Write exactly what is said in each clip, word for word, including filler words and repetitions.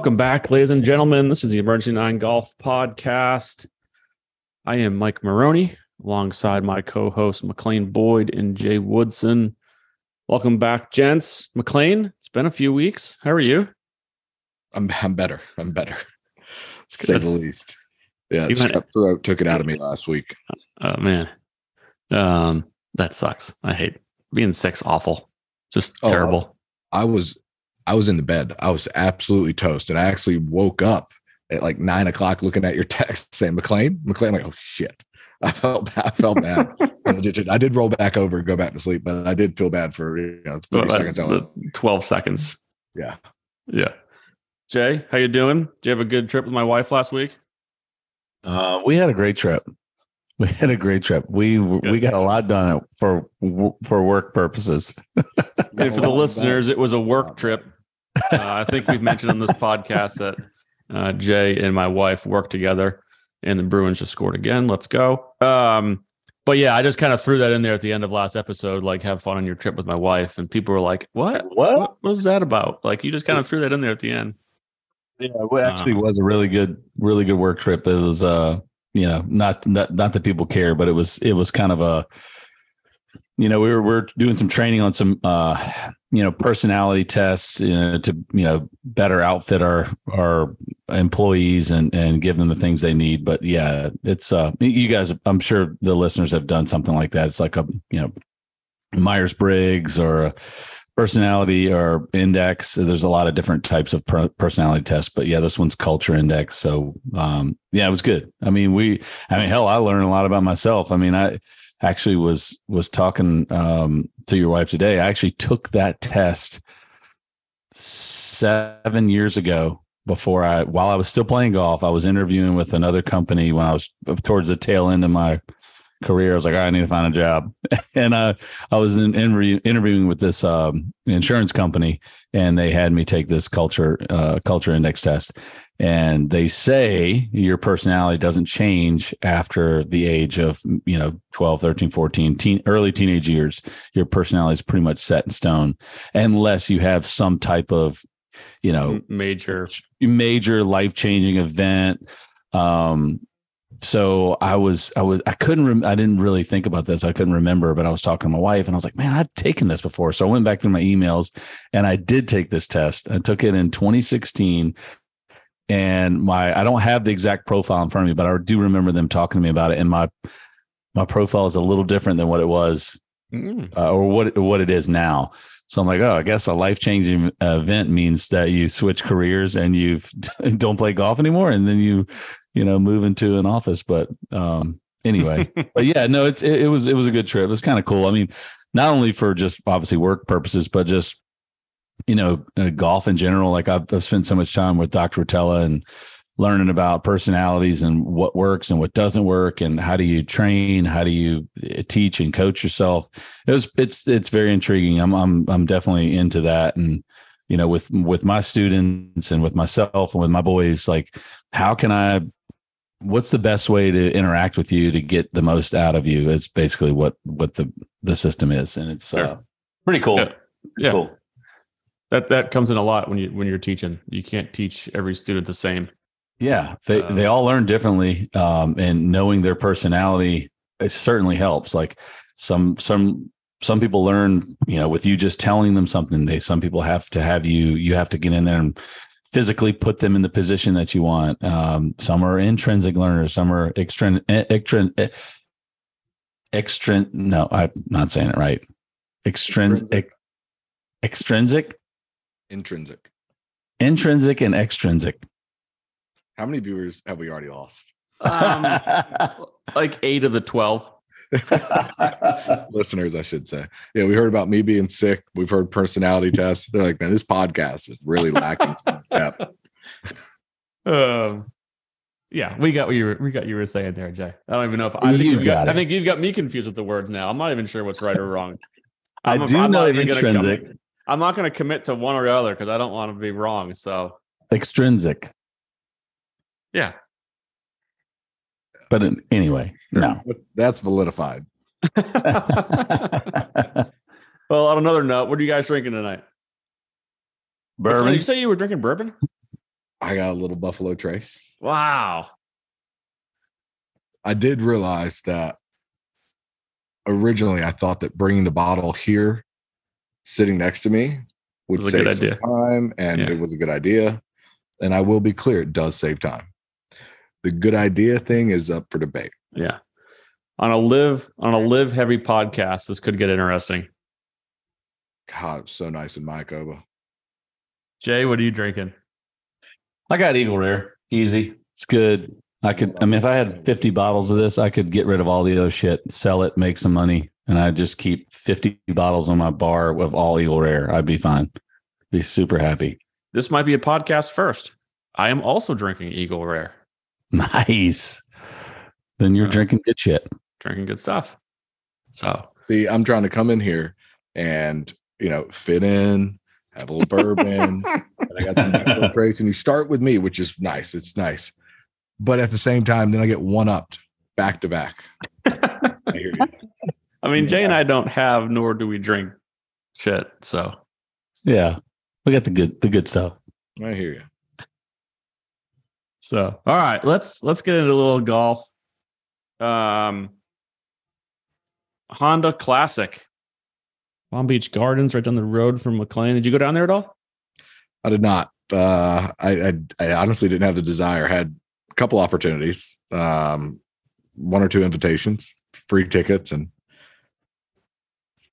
Welcome back, ladies and gentlemen. This is the Emergency Nine Golf Podcast. I am Mike Maroney, alongside my co-hosts McLean Boyd and Jay Woodson. Welcome back, gents. McLean, it's been a few weeks. How are you? I'm I'm better. I'm better. To say the least. Yeah, the strep throat took it out of me last week. Oh man, um, that sucks. I hate being sick's awful. Just oh, terrible. I was. I was in the bed. I was absolutely toast. And I actually woke up at like nine o'clock looking at your text saying, McLean, McLean, like, oh shit. I felt bad. I felt bad. I did roll back over and go back to sleep, but I did feel bad for you know, thirty seconds. twelve seconds. Yeah. Yeah. Jay, how you doing? Did you have a good trip with my wife last week? Uh, we had a great trip. We had a great trip. We we got a lot done for for work purposes. And for the listeners, it was a work trip. Uh, I think we've mentioned on this podcast that uh, Jay and my wife work together, and the Bruins just scored again. Let's go. Um, but yeah, I just kind of threw that in there at the end of last episode, like have fun on your trip with my wife. And people were like, what? What, what was that about? Like you just kind of threw that in there at the end. Yeah, it actually um, was a really good, really good work trip. It was... Uh, You know, not, not not that people care, but it was it was kind of a, you know, we were we're doing some training on some, uh, you know, personality tests, you know, to you know better outfit our our employees and and give them the things they need. But yeah, it's uh, you guys, I'm sure the listeners have done something like that. It's like a you know Myers-Briggs or a personality or index. There's a lot of different types of personality tests, but yeah, this one's culture index. So, um, yeah, it was good. I mean, we, I mean, hell, I learned a lot about myself. I mean, I actually was, was talking, um, to your wife today. I actually took that test seven years ago before I, while I was still playing golf, I was interviewing with another company when I was towards the tail end of my career. I was like, all right, I need to find a job. And uh, I was in, in re- interviewing with this um, insurance company, and they had me take this culture uh, culture index test. And they say your personality doesn't change after the age of, you know, twelve, thirteen, fourteen, teen, early teenage years. Your personality is pretty much set in stone unless you have some type of, you know, major, major life-changing event. Um So I was, I was, I couldn't, rem- I didn't really think about this. I couldn't remember, but I was talking to my wife and I was like, man, I've taken this before. So I went back through my emails and I did take this test. I took it in twenty sixteen and my, I don't have the exact profile in front of me, but I do remember them talking to me about it. And my, my profile is a little different than what it was mm. uh, or what, what it is now. So I'm like, oh, I guess a life-changing event means that you switch careers and you don't play golf anymore. And then you, you know, move into an office. But um, anyway, but yeah, no, it's, it, it was, it was a good trip. It was kind of cool. I mean, not only for just obviously work purposes, but just, you know, uh, golf in general. Like I've, I've spent so much time with Doctor Rotella and learning about personalities and what works and what doesn't work and how do you train, how do you teach and coach yourself. It was, it's, it's very intriguing. I'm, I'm, I'm definitely into that. And, you know, with, with my students and with myself and with my boys, like, how can I, what's the best way to interact with you to get the most out of you? It's basically what, what the, the system is. And it's sure. uh, pretty cool. Yeah. Pretty yeah. Cool. That, that comes in a lot when you, when you're teaching, you can't teach every student the same. Yeah. They, um, they all learn differently. Um, and knowing their personality, it certainly helps. Like some, some, some people learn, you know, with you just telling them something, they, some people have to have you, you have to get in there and physically put them in the position that you want. Um, some are intrinsic learners, some are extrin, extrin, extrin. No, I'm not saying it right. Extrinsic, extrinsic, intrinsic, intrinsic, and extrinsic. How many viewers have we already lost? Um, like eight of the twelve. Listeners, I should say. Yeah, we heard about me being sick. We've heard personality tests. They're like, man, this podcast is really lacking some depth. Um, yeah, we got what you were, we got you were saying there, Jay. I don't even know if I think you you've got, got I think you've got me confused with the words now. I'm not even sure what's right or wrong. I'm, I do I'm know not even intrinsic. Gonna, I'm not going to commit to one or the other because I don't want to be wrong. So extrinsic. Yeah. But anyway, no, that's validified. Well, on another note, what are you guys drinking tonight? Bourbon. Did you say you were drinking bourbon? I got a little Buffalo Trace. Wow. I did realize that originally I thought that bringing the bottle here, sitting next to me, would save some time, and yeah. it was a good idea. And I will be clear, it does save time. The good idea thing is up for debate. Yeah. On a live, on a live heavy podcast, this could get interesting. God, it's so nice in Mayakoba. Jay, what are you drinking? I got Eagle Rare. Easy. It's good. I could, I mean, if I had fifty bottles of this, I could get rid of all the other shit, sell it, make some money. And I just keep fifty bottles on my bar with all Eagle Rare. I'd be fine. Be super happy. This might be a podcast first. I am also drinking Eagle Rare. Nice. Then you're uh, drinking good shit. Drinking good stuff. So see, I'm trying to come in here and, you know, fit in, have a little bourbon. And I got some Buffalo Trace, and you start with me, which is nice. It's nice. But at the same time, then I get one-upped back to back. I hear you. I mean, Jay and I don't have, nor do we drink shit. So, yeah, we got the good, the good stuff. I hear you. So, all right, let's let's get into a little golf. Um, Honda Classic, Long Beach Gardens, right down the road from McLean. Did you go down there at all? I did not. Uh, I, I I honestly didn't have the desire. I had a couple opportunities, um, one or two invitations, free tickets, and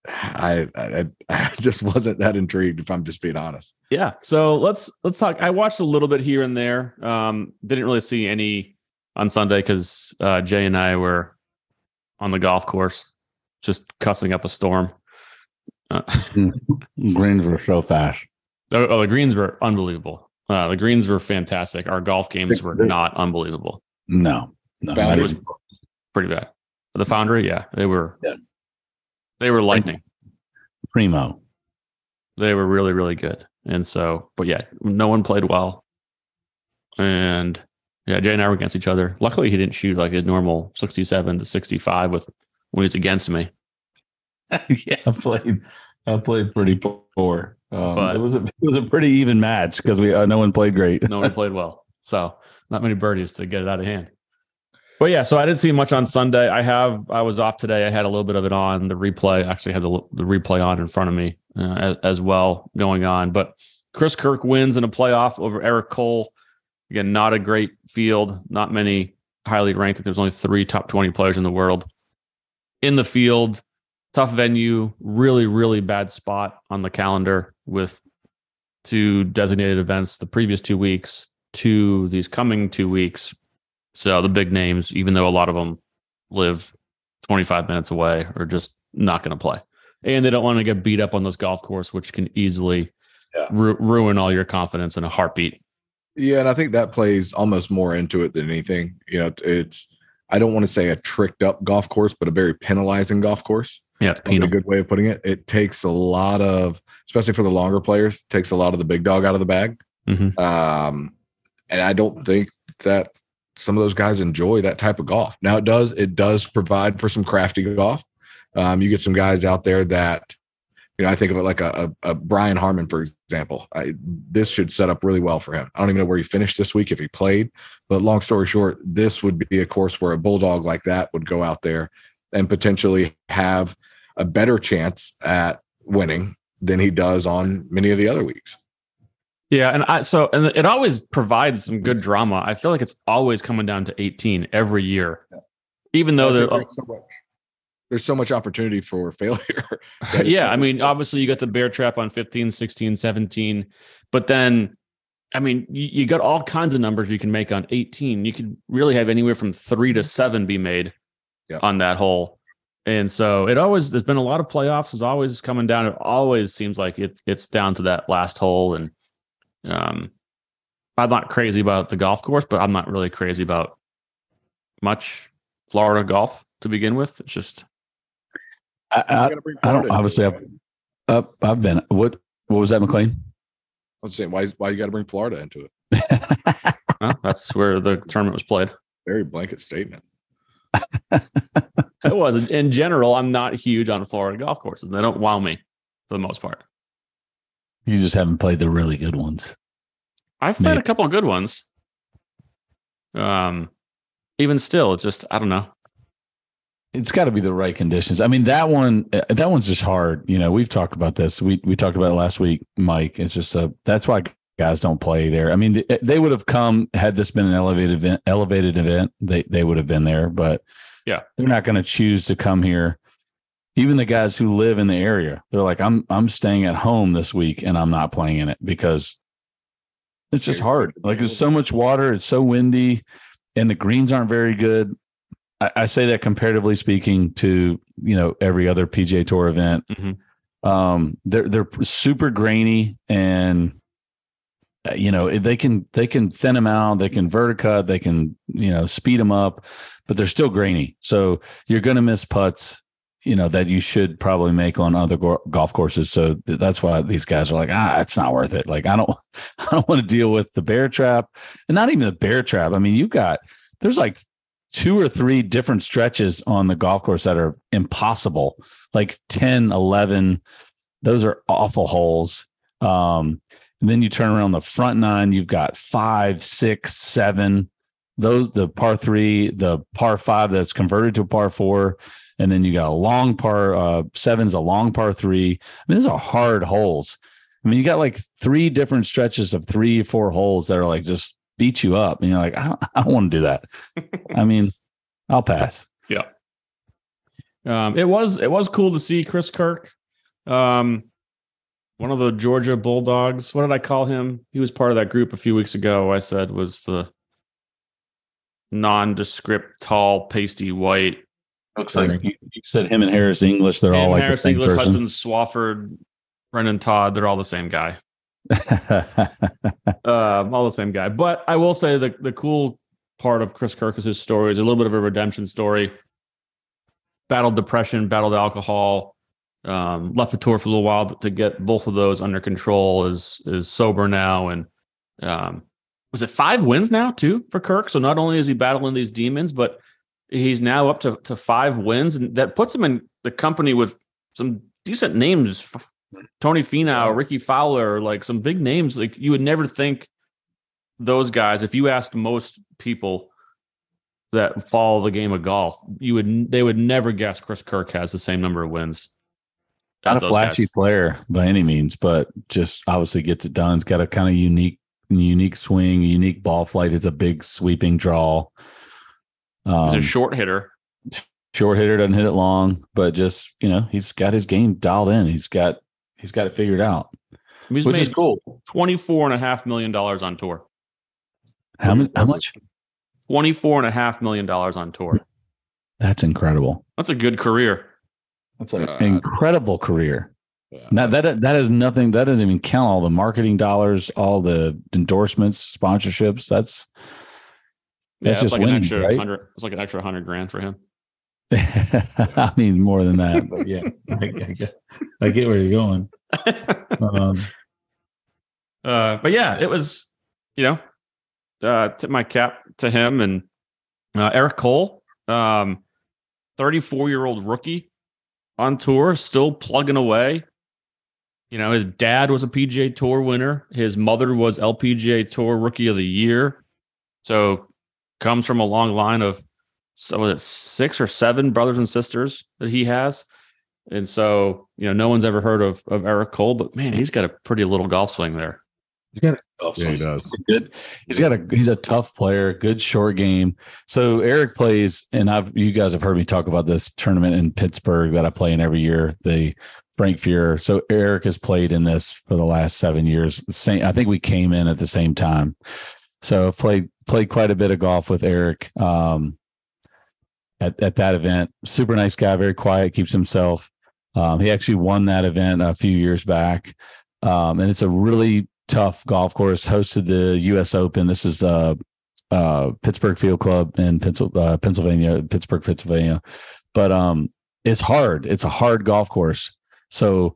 I, I I just wasn't that intrigued, if I'm just being honest. Yeah. So let's let's talk. I watched a little bit here and there. Um, didn't really see any on Sunday because uh, Jay and I were on the golf course, just cussing up a storm. Uh, greens were so fast. Oh, oh, the greens were unbelievable. Uh, the greens were fantastic. Our golf games were not unbelievable. No, no, it was pretty bad. The Foundry, yeah, they were. Yeah. They were lightning. Primo. They were really, really good. And so, but yeah, no one played well. And yeah, Jay and I were against each other. Luckily, he didn't shoot like a normal sixty-seven to sixty-five with when he's against me. yeah, I played. I played pretty poor. Um, but it was a it was a pretty even match because we uh, no one played great. no one played well. So not many birdies to get it out of hand. But yeah, so I didn't see much on Sunday. I have, I was off today. I had a little bit of it on the replay. I actually had the, the replay on in front of me uh, as, as well going on. But Chris Kirk wins in a playoff over Eric Cole. Again, not a great field. Not many highly ranked. There's only three top twenty players in the world in the field. Tough venue. Really, really bad spot on the calendar with two designated events the previous two weeks to these coming two weeks. So the big names, even though a lot of them live twenty-five minutes away, are just not going to play. And they don't want to get beat up on this golf course, which can easily yeah. ru- ruin all your confidence in a heartbeat. Yeah, and I think that plays almost more into it than anything. You know, it's, I don't want to say a tricked up golf course, but a very penalizing golf course. Yeah, it's a good way of putting it. It takes a lot of, especially for the longer players, takes a lot of the big dog out of the bag. Mm-hmm. Um, and I don't think that some of those guys enjoy that type of golf. Now it does, it does provide for some crafty golf. Um, you get some guys out there that, you know, I think of it like a, a, a Brian Harmon, for example. I, this should set up really well for him. I don't even know where he finished this week if he played, but long story short, this would be a course where a bulldog like that would go out there and potentially have a better chance at winning than he does on many of the other weeks. Yeah, and I so and it always provides some good drama. I feel like it's always coming down to eighteen every year, yeah. even though there, there's, so much, there's so much opportunity for failure. yeah, I mean, obviously you got the bear trap on fifteen, sixteen, seventeen, but then, I mean, you, you got all kinds of numbers you can make on eighteen. You could really have anywhere from three to seven be made yeah. on that hole, and so it always there's been a lot of playoffs. It's always coming down. It always seems like it it's down to that last hole and. Um, I'm not crazy about the golf course, but I'm not really crazy about much Florida golf to begin with. It's just I, I, I don't obviously. I've, I've, I've been what? What was that, McLean? I was saying why? Why you got to bring Florida into it? well, that's where the tournament was played. Very blanket statement. it was in general. I'm not huge on Florida golf courses. They don't wow me for the most part. You just haven't played the really good ones. I've played Nate. a couple of good ones. Um, even still, it's just, I don't know. It's got to be the right conditions. I mean, that one, that one's just hard. You know, we've talked about this. We we talked about it last week, Mike. It's just a, that's why guys don't play there. I mean, they would have come had this been an elevated event, elevated event. They they would have been there, but yeah, they're not going to choose to come here. Even the guys who live in the area, they're like, I'm I'm staying at home this week and I'm not playing in it because it's just hard. Like there's so much water, it's so windy, and the greens aren't very good. I say that comparatively speaking to, you know, every other P G A Tour event. Mm-hmm. Um, they're they're super grainy, and you know they can they can thin them out, they can verticut, they can you know speed them up, but they're still grainy. So you're going to miss putts, you know, that you should probably make on other go- golf courses. So th- that's why these guys are like, ah, it's not worth it. Like I don't I don't want to deal with the bear trap, and not even the bear trap. I mean, you've got there's like. two or three different stretches on the golf course that are impossible, like ten, eleven. Those are awful holes. Um, and then you turn around the front nine, you've got five, six, seven, those, the par three, the par five that's converted to a par four. And then you got a long par uh, seven's a long par three. I mean, these are hard holes. I mean, you got like three different stretches of three, four holes that are like just beat you up, and you're like, I don't, I don't want to do that. I mean, I'll pass. Yeah. Um, it was it was cool to see Chris Kirk, um, one of the Georgia Bulldogs. What did I call him? He was part of that group a few weeks ago. I said was the nondescript, tall, pasty white. Looks like you, you said him and Harris English. They're him, all like Harris the same English, person. Hudson Swafford, Brendan Todd. They're all the same guy. uh, all the same guy. But I will say the, the cool part of Chris Kirk's story is a little bit of a redemption story. Battled depression, battled alcohol, um, left the tour for a little while to get both of those under control, is is sober now. And um, was it five wins now too for Kirk? So not only is he battling these demons, but he's now up to, to five wins. And that puts him in the company with some decent names for, Tony Finau, Ricky Fowler, like some big names. Like you would never think those guys. If you asked most people that follow the game of golf, you would they would never guess Chris Kirk has the same number of wins. Not a flashy guys. player by any means, but just obviously gets it done. It's got a kind of unique, unique swing, unique ball flight. It's a big sweeping draw. Um, He's a short hitter. Short hitter, doesn't hit it long, but just you know, he's got his game dialed in. He's got. He's got it figured out. He's which made is cool. twenty-four and a half million dollars on tour. How much? How much? twenty-four and a half million dollars on tour. That's incredible. That's a good career. That's an uh, incredible career. Yeah. Now that that is nothing. That doesn't even count all the marketing dollars, all the endorsements, sponsorships. That's that's yeah, just like winning, an extra right? It's like an extra hundred grand for him. I mean, more than that, but yeah, I, I, get, I get where you're going. Um, uh, but yeah, it was, you know, uh, tip my cap to him and uh, Eric Cole, um, thirty-four year old rookie on tour, still plugging away. You know, his dad was a P G A Tour winner. His mother was L P G A Tour Rookie of the Year. So comes from a long line of So it's six or seven brothers and sisters that he has. And so, you know, no one's ever heard of, of Eric Cole, but man, he's got a pretty little golf swing there. He's got a golf yeah, swing. He does. Good. He's got a, he's a tough player, good short game. So Eric plays, and I've, you guys have heard me talk about this tournament in Pittsburgh that I play in every year, the Frank Fuhrer. So Eric has played in this for the last seven years. Same, I think we came in at the same time. So played, played quite a bit of golf with Eric. Um, At, at that event, super nice guy, very quiet, keeps himself. Um, he actually won that event a few years back. Um, and it's a really tough golf course, hosted the U S Open. This is uh, uh, Pittsburgh Field Club in Pennsylvania, Pittsburgh, Pennsylvania. But um, it's hard. It's a hard golf course. So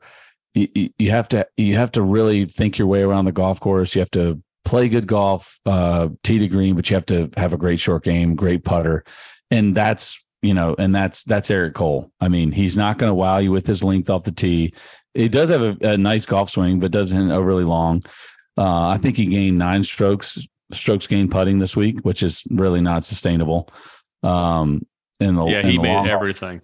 you, you have to you have to really think your way around the golf course. You have to play good golf, uh, tee to green, but you have to have a great short game, great putter. And that's, you know, and that's, that's Eric Cole. I mean, he's not going to wow you with his length off the tee. He does have a, a nice golf swing, but doesn't overly long. Uh, I think he gained nine strokes, strokes gained putting this week, which is really not sustainable. Um, in the, yeah, he in the made everything.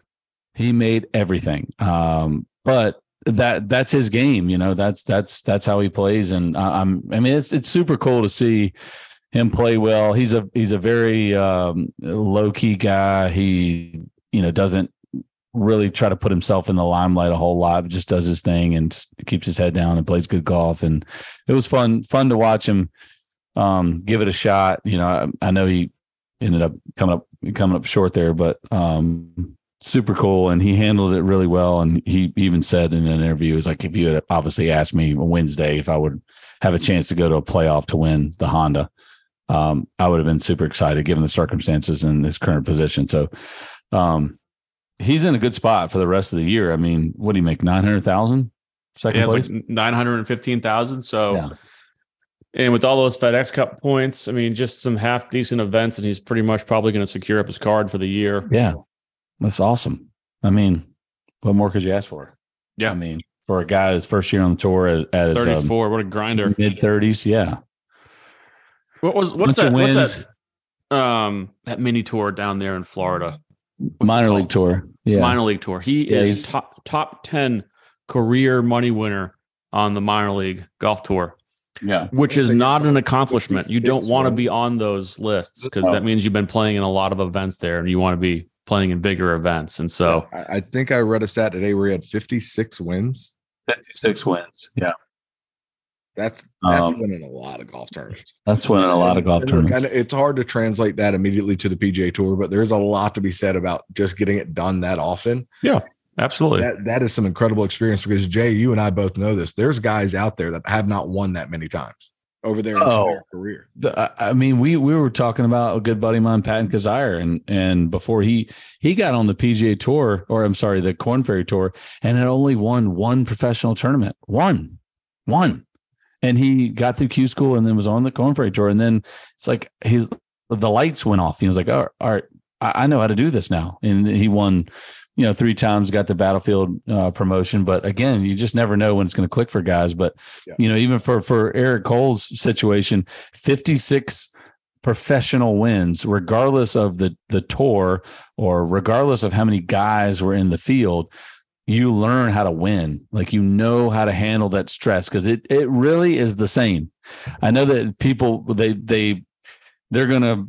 He made everything. Um, but that that's his game, you know, that's, that's, that's how he plays. And I, I'm, I mean, it's, it's super cool to see him play well. He's a, he's a very um, low key guy. He, you know, doesn't really try to put himself in the limelight a whole lot, but just does his thing and keeps his head down and plays good golf. And it was fun, fun to watch him um, give it a shot. You know, I, I know he ended up coming up, coming up short there, but um super cool, and he handled it really well. And he even said in an interview, "Is like if you had obviously asked me Wednesday if I would have a chance to go to a playoff to win the Honda, um, I would have been super excited given the circumstances and his current position." So, um, he's in a good spot for the rest of the year. I mean, what do you make, nine hundred thousand? Second yeah, place, like nine hundred and fifteen thousand. So, yeah. And with all those FedEx Cup points, I mean, just some half decent events, and he's pretty much probably going to secure up his card for the year. Yeah. That's awesome. I mean, what more could you ask for? Yeah. I mean, for a guy his first year on the tour at, at his thirty-four, um, what a grinder. mid thirties, yeah. What was what's that, what's that um that mini tour down there in Florida? What's Minor league tour. Yeah. Minor league tour. He yeah, is top top ten career money winner on the minor league golf tour. Yeah. Which is not an accomplishment. You don't want to be on those lists because that means you've been playing in a lot of events there and you want to be playing in bigger events. And so I think I read a stat today where he had fifty-six wins. fifty-six wins. Yeah. That's, that's um, winning a lot of golf tournaments. That's winning a lot of golf tournaments. Kind of, it's hard to translate that immediately to the P G A Tour, but there's a lot to be said about just getting it done that often. Yeah, absolutely. That, that is some incredible experience because, Jay, you and I both know this. There's guys out there that have not won that many times over their entire oh, career. I mean, we we were talking about a good buddy of mine, Patton Kazire, and and before he he got on the P G A Tour, or I'm sorry, the Korn Ferry Tour, and had only won one professional tournament, one, one, and he got through Q School and then was on the Korn Ferry Tour, and then it's like his the lights went off. He was like, all right, I know how to do this now, and he won. You know, three times got the Battlefield uh, promotion, but again, you just never know when it's going to click for guys. But yeah. you know, even for for Eric Cole's situation, fifty-six professional wins, regardless of the the tour or regardless of how many guys were in the field, you learn how to win. Like you know how to handle that stress because it it really is the same. I know that people they they they're gonna.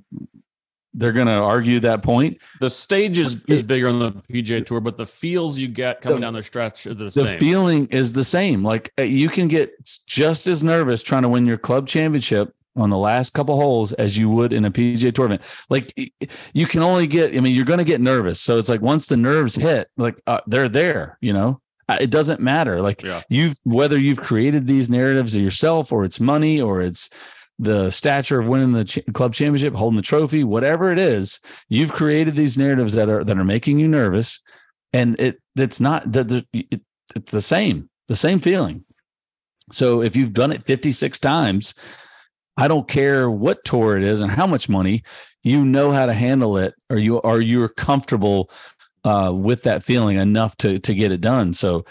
They're going to argue that point. The stage is, is bigger on the P G A Tour, but the feels you get coming the, down the stretch are the, the same. The feeling is the same. Like you can get just as nervous trying to win your club championship on the last couple holes as you would in a P G A tournament. Like you can only get, I mean, you're going to get nervous. So it's like once the nerves hit, like uh, they're there, you know, it doesn't matter. Like yeah. you've, whether you've created these narratives of yourself or it's money or it's, the stature of winning the ch- club championship, holding the trophy, whatever it is, you've created these narratives that are that are making you nervous, and it it's not that it, it's the same, the same feeling. So if you've done it fifty-six times, I don't care what tour it is and how much money, you know how to handle it, or you are you're comfortable uh, with that feeling enough to to get it done. So.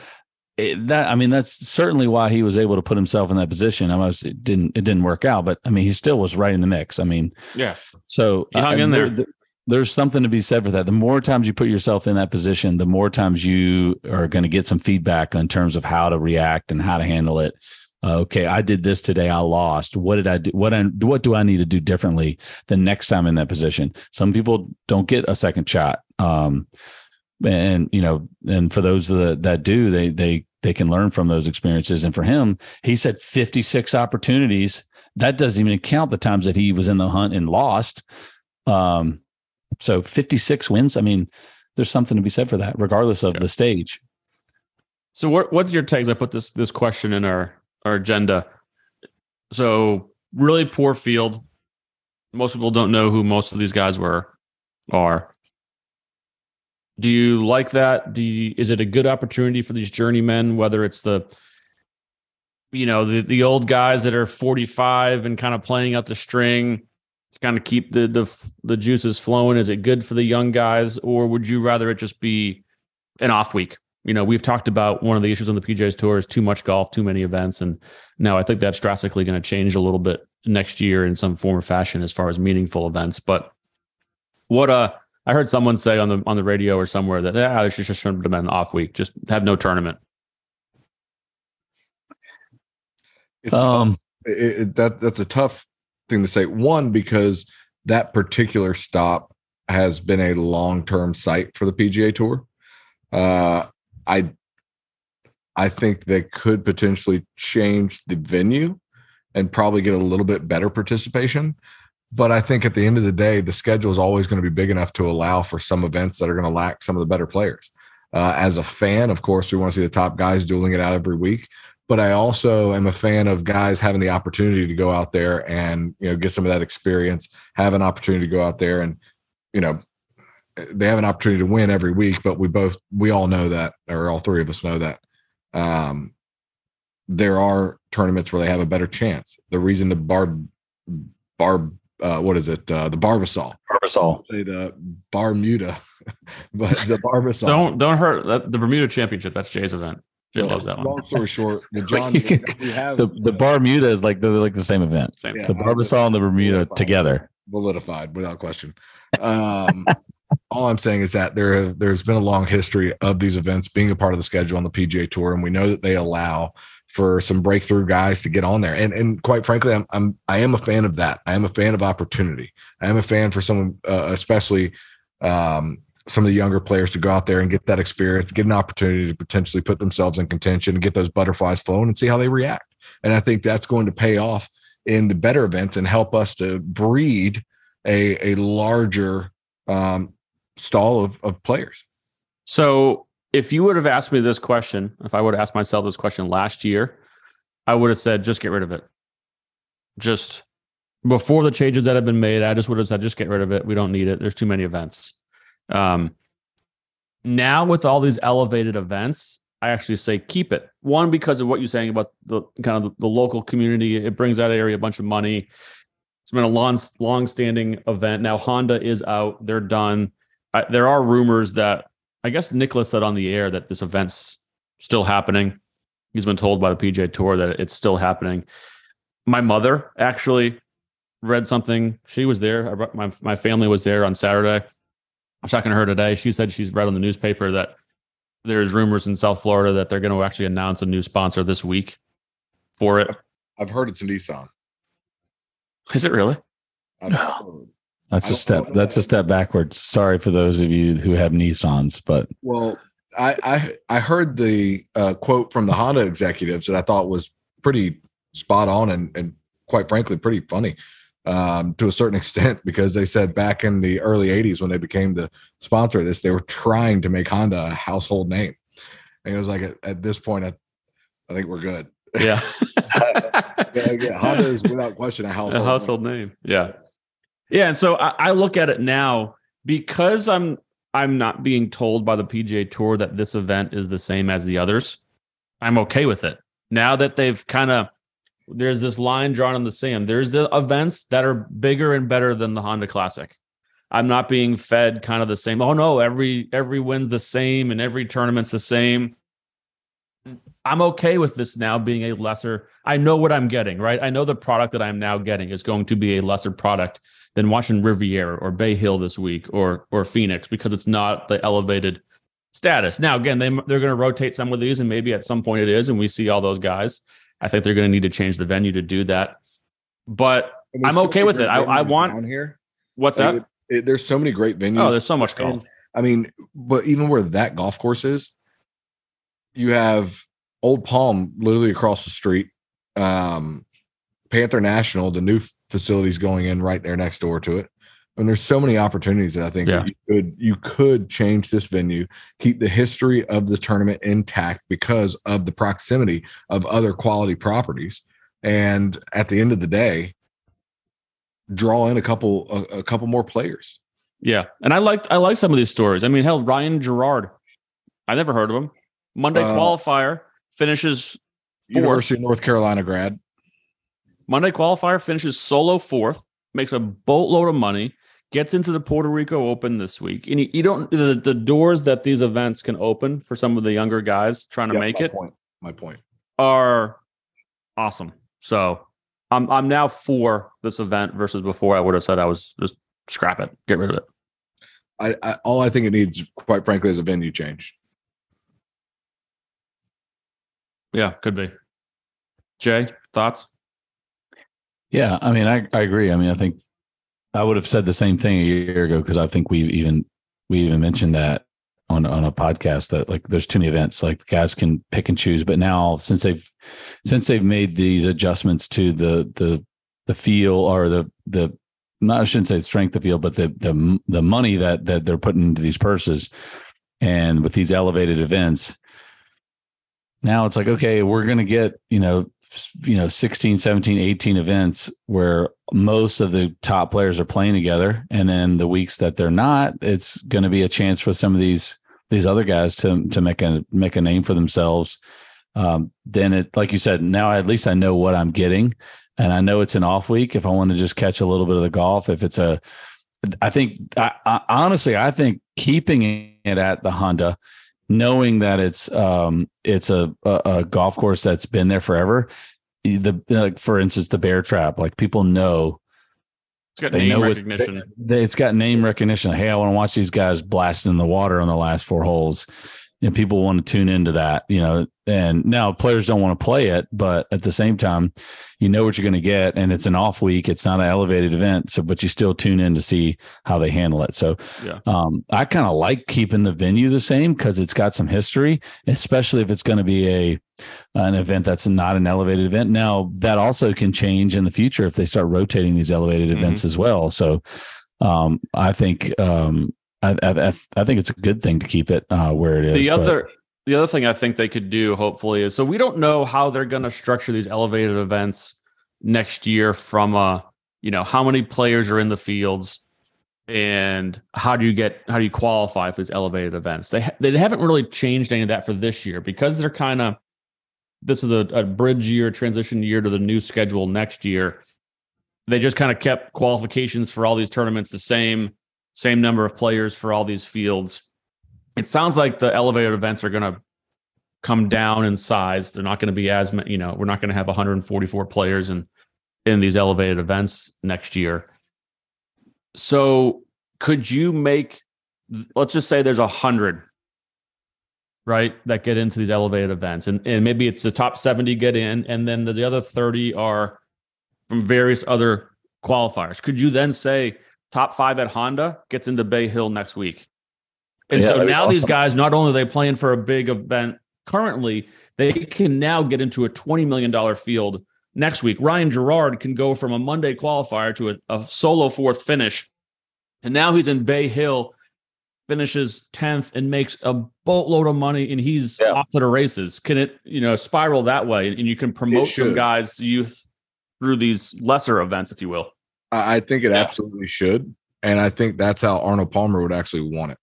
It, that I mean, that's certainly why he was able to put himself in that position. I was it didn't it didn't work out, but I mean, he still was right in the mix. I mean, yeah. So he hung I mean, in there. There, there's something to be said for that. The more times you put yourself in that position, the more times you are going to get some feedback in terms of how to react and how to handle it. Uh, okay, I did this today. I lost. What did I do? What I what do I need to do differently the next time in that position? Some people don't get a second shot. Um, and you know, and for those that, that do, they they. they can learn from those experiences. And for him, he said fifty-six opportunities. That doesn't even count the times that he was in the hunt and lost. Um, so fifty-six wins. I mean, there's something to be said for that, regardless of yeah. the stage. So what, what's your takes? I put this, this question in our, our agenda. So really poor field. Most people don't know who most of these guys were, are. Do you like that? Do you, is it a good opportunity for these journeymen, whether it's the, you know, the, the old guys that are forty-five and kind of playing up the string to kind of keep the, the, the juices flowing? Is it good for the young guys, or would you rather it just be an off week you know, we've talked about one of the issues on the P G A Tour is too much golf, too many events. And now I think that's drastically going to change a little bit next year in some form or fashion as far as meaningful events. But what uh, I heard someone say on the on the radio or somewhere that yeah, I should just should have been an off week, just have no tournament. It's um, it, it, that that's a tough thing to say. One, because that particular stop has been a long-term site for the P G A Tour. Uh, I I think they could potentially change the venue and probably get a little bit better participation. But I think at the end of the day, the schedule is always going to be big enough to allow for some events that are going to lack some of the better players. Uh, as a fan, of course, we want to see the top guys dueling it out every week. But I also am a fan of guys having the opportunity to go out there and, you know, get some of that experience, have an opportunity to go out there and, you know, they have an opportunity to win every week, but we both, we all know that, or all three of us know that um, there are tournaments where they have a better chance. The reason the bar, bar, uh, what is it? Uh, the Barbasol, Barbasol, say the Barmuda, but the Barbasol. don't don't hurt that, the Bermuda Championship. That's Jay's event. Jay well, loves that long one. Long story short, the John, can, we have, the, the Barmuda is like they're like the same event. Same. Yeah, the Barbasol and the Bermuda together, validified without question. Um, All I'm saying is that there there's been a long history of these events being a part of the schedule on the P G A Tour, and we know that they allow for some breakthrough guys to get on there. And and quite frankly, I'm I'm I am a fan of that. I am a fan of opportunity. I am a fan for someone, uh, especially um, some of the younger players, to go out there and get that experience, get an opportunity to potentially put themselves in contention, and get those butterflies flowing, and see how they react. And I think that's going to pay off in the better events and help us to breed a a larger um, stall of, of players. So if you would have asked me this question, if I would have asked myself this question last year, I would have said, just get rid of it. Just before the changes that have been made, I just would have said, just get rid of it. We don't need it. There's too many events. Um, now with all these elevated events, I actually say keep it. One, because of what you're saying about the kind of the, the local community, it brings that area a bunch of money. It's been a long, long-standing event. Now Honda is out. They're done. I, there are rumors that, I guess Nicholas said on the air that this event's still happening. He's been told by the P G A Tour that it's still happening. My mother actually read something. She was there. I brought, my, my family was there on Saturday. I was talking to her today. She said she's read on the newspaper that there's rumors in South Florida that they're going to actually announce a new sponsor this week for it. I've heard it's Nissan. Is it really? I've heard. That's a step. That's a step backwards. Sorry for those of you who have Nissans, but well, I I, I heard the uh, quote from the Honda executives that I thought was pretty spot on and and quite frankly pretty funny um, to a certain extent, because they said back in the early eighties when they became the sponsor of this, they were trying to make Honda a household name, and it was like at, at this point I, I think we're good. Yeah, yeah, Honda is without question a household a household name. name. Yeah. Yeah, and so I, I look at it now because I'm I'm not being told by the P G A Tour that this event is the same as the others. I'm okay with it now that they've kind of there's this line drawn in the sand. There's the events that are bigger and better than the Honda Classic. I'm not being fed kind of the same. Oh no, every every win's the same and every tournament's the same. I'm okay with this now being a lesser. I know what I'm getting, right? I know the product that I'm now getting is going to be a lesser product than watching Riviera or Bay Hill this week or or Phoenix, because it's not the elevated status. Now, again, they, they're going to rotate some of these, and maybe at some point it is, and we see all those guys. I think they're going to need to change the venue to do that. But I'm okay with it. I, I want... Down here. What's like, that? It, it, there's so many great venues. Oh, there's so much golf. I mean, but even where that golf course is, you have Old Palm literally across the street. Um, Panther National, the new facility's going in right there next door to it. And there's so many opportunities that I think yeah. you could you could change this venue, keep the history of the tournament intact because of the proximity of other quality properties. And at the end of the day, draw in a couple a, a couple more players. Yeah. And I liked I like some of these stories. I mean, hell, Ryan Gerard. I never heard of him. Monday uh, qualifier finishes fourth. University of North Carolina grad. Monday qualifier finishes solo fourth, makes a boatload of money, gets into the Puerto Rico Open this week. And you, you don't, the, the doors that these events can open for some of the younger guys trying to yeah, make my it point. my point are awesome. So I'm, I'm now for this event versus before I would have said I was just scrap it, get rid of it. I, I all I think it needs, quite frankly, is a venue change. Yeah, could be. Jay, thoughts? Yeah, I mean, I, I agree. I mean, I think I would have said the same thing a year ago because I think we even we even mentioned that on on a podcast that like there's too many events, like the guys can pick and choose. But now since they've since they've made these adjustments to the the the feel or the the not I shouldn't say strength of field, but the the the money that that they're putting into these purses and with these elevated events. Now it's like, okay, we're going to get, you know, you know, sixteen, seventeen, eighteen events where most of the top players are playing together. And then the weeks that they're not, it's going to be a chance for some of these, these other guys to, to make a, make a name for themselves. Um, then it, like you said, now at least I know what I'm getting and I know it's an off week. If I want to just catch a little bit of the golf, if it's a, I think I, I honestly, I think keeping it at the Honda, knowing that it's um it's a, a a golf course that's been there forever, the like for instance the Bear Trap, like people know it's got name know recognition. It, they, it's got name recognition. Hey, I want to watch these guys blasting in the water on the last four holes, and people want to tune into that, you know. And now players don't want to play it, but at the same time, you know what you're going to get, and it's an off week. It's not an elevated event, so but you still tune in to see how they handle it. So, yeah. um, I kind of like keeping the venue the same because it's got some history, especially if it's going to be a an event that's not an elevated event. Now that also can change in the future if they start rotating these elevated mm-hmm. events as well. So, um, I think um, I, I I think it's a good thing to keep it uh, where it is. The other. But- The other thing I think they could do, hopefully, is so we don't know how they're going to structure these elevated events next year from, uh, you know, how many players are in the fields and how do you get, how do you qualify for these elevated events? They, ha- they haven't really changed any of that for this year because they're kind of, this is a, a bridge year, transition year to the new schedule next year. They just kind of kept qualifications for all these tournaments the same, same number of players for all these fields. It sounds like the elevated events are going to come down in size. They're not going to be as, you know, we're not going to have one hundred forty-four players in, in these elevated events next year. So could you make, let's just say there's a hundred, right, that get into these elevated events. And, and maybe it's the top seventy get in, and then the, the other thirty are from various other qualifiers. Could you then say top five at Honda gets into Bay Hill next week? And yeah, so now awesome. These guys, not only are they playing for a big event currently, they can now get into a twenty million dollars field next week. Ryan Gerard can go from a Monday qualifier to a, a solo fourth finish. And now he's in Bay Hill, finishes tenth and makes a boatload of money, and he's yeah. off to the races. Can it, you know, spiral that way? And you can promote some guys' youth through these lesser events, if you will. I think it yeah. absolutely should. And I think that's how Arnold Palmer would actually want it.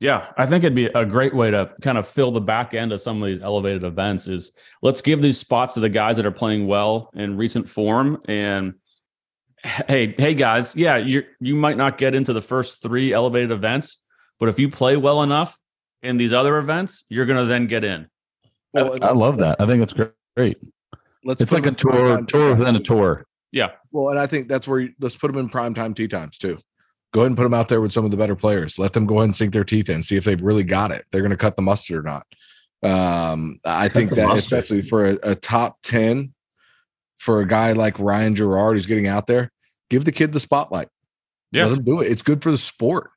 Yeah, I think it'd be a great way to kind of fill the back end of some of these elevated events is let's give these spots to the guys that are playing well in recent form. And hey, hey guys, yeah, you you might not get into the first three elevated events, but if you play well enough in these other events, you're going to then get in. Well, I love that. I think that's great. Let's it's like a tour, tour within a tour. Yeah. Well, and I think that's where you, let's put them in primetime tee times too. Go ahead and put them out there with some of the better players. Let them go ahead and sink their teeth in, see if they've really got it. They're going to cut the mustard or not. Um, I cut think that mustard. Especially for a, a top ten, for a guy like Ryan Gerard who's getting out there, give the kid the spotlight. Yeah. Let him do it. It's good for the sport.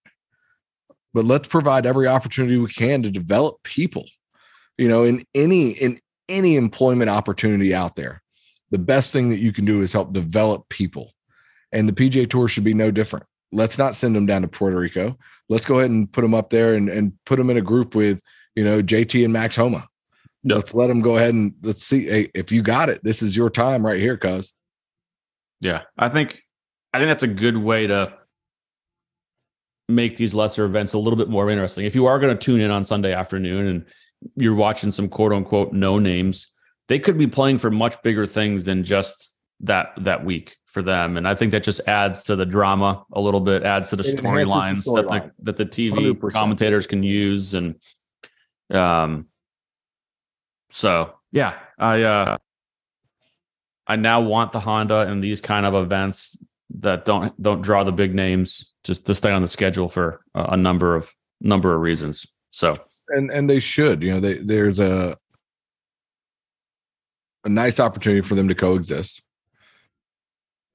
But let's provide every opportunity we can to develop people, you know, in any in any employment opportunity out there. The best thing that you can do is help develop people. And the P G A Tour should be no different. Let's not send them down to Puerto Rico. Let's go ahead and put them up there and, and put them in a group with, you know, J T and Max Homa. No. Let's let them go ahead and let's see. Hey, if you got it, this is your time right here, cuz. Yeah, I think I think that's a good way to make these lesser events a little bit more interesting. If you are going to tune in on Sunday afternoon and you're watching some quote unquote no names, they could be playing for much bigger things than just that that week for them. And I think that just adds to the drama a little bit, adds to the storylines story that, line. that the T V one hundred percent commentators can use. And um, so, yeah, I uh, I now want the Honda in these kind of events that don't don't draw the big names just to stay on the schedule for a number of number of reasons. So and and they should, you know, they, there's a a nice opportunity for them to coexist.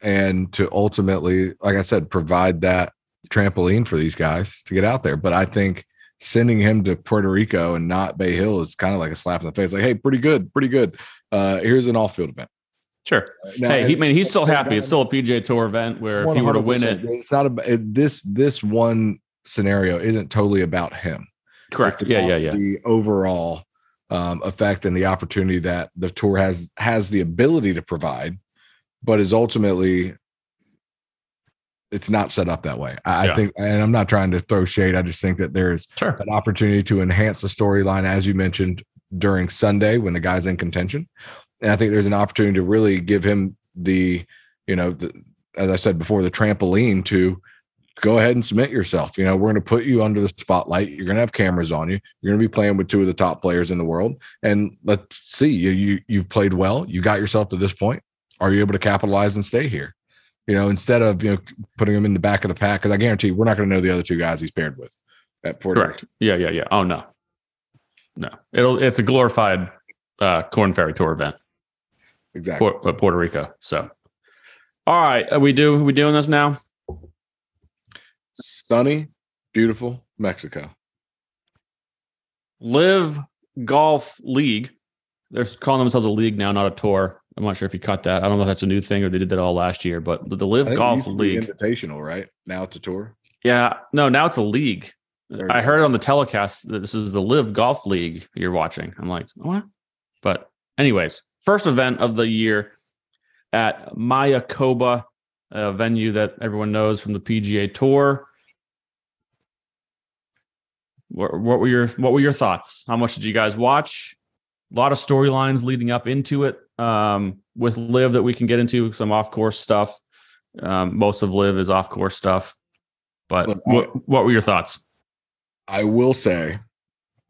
And to ultimately, like I said, provide that trampoline for these guys to get out there. But I think sending him to Puerto Rico and not Bay Hill is kind of like a slap in the face. Like, hey, pretty good, pretty good. Uh, here's an off-field event. Sure. Now, hey, he, I mean, he's still happy. It's still a P G A Tour event where if he were to win it, it's not about it, this. This one scenario isn't totally about him. Correct. It's yeah, yeah, yeah. The overall um, effect and the opportunity that the tour has has the ability to provide. But is ultimately, it's not set up that way. I yeah. think, and I'm not trying to throw shade. I just think that there's sure. an opportunity to enhance the storyline, as you mentioned, during Sunday when the guy's in contention. And I think there's an opportunity to really give him the, you know, the, as I said before, the trampoline to go ahead and submit yourself. You know, we're going to put you under the spotlight. You're going to have cameras on you. You're going to be playing with two of the top players in the world. And let's see, you, you you've played well. You got yourself to this point. Are you able to capitalize and stay here? You know, instead of, you know, putting him in the back of the pack, because I guarantee you, we're not going to know the other two guys he's paired with at Puerto Rico. Correct. Yeah, yeah, yeah. Oh, no. No. It'll, it's a glorified uh, Korn Ferry Tour event. Exactly. For, uh, Puerto Rico. So, all right. Are we, do, are we doing this now? Sunny, beautiful Mexico. L I V Golf League. They're calling themselves a league now, not a tour. I'm not sure if you caught that. I don't know if that's a new thing or they did that all last year, but the L I V Golf League Invitational, right? Now it's a tour. Yeah. No, now it's a league. I heard on the telecast that this is the L I V Golf League you're watching. I'm like, what? But anyways, first event of the year at Mayakoba, a venue that everyone knows from the P G A Tour. What, what were your, what were your thoughts? How much did you guys watch? A lot of storylines leading up into it. Um, with L I V that we can get into, some off course stuff. Um, most of L I V is off course stuff. But Look, what, I, what were your thoughts? I will say,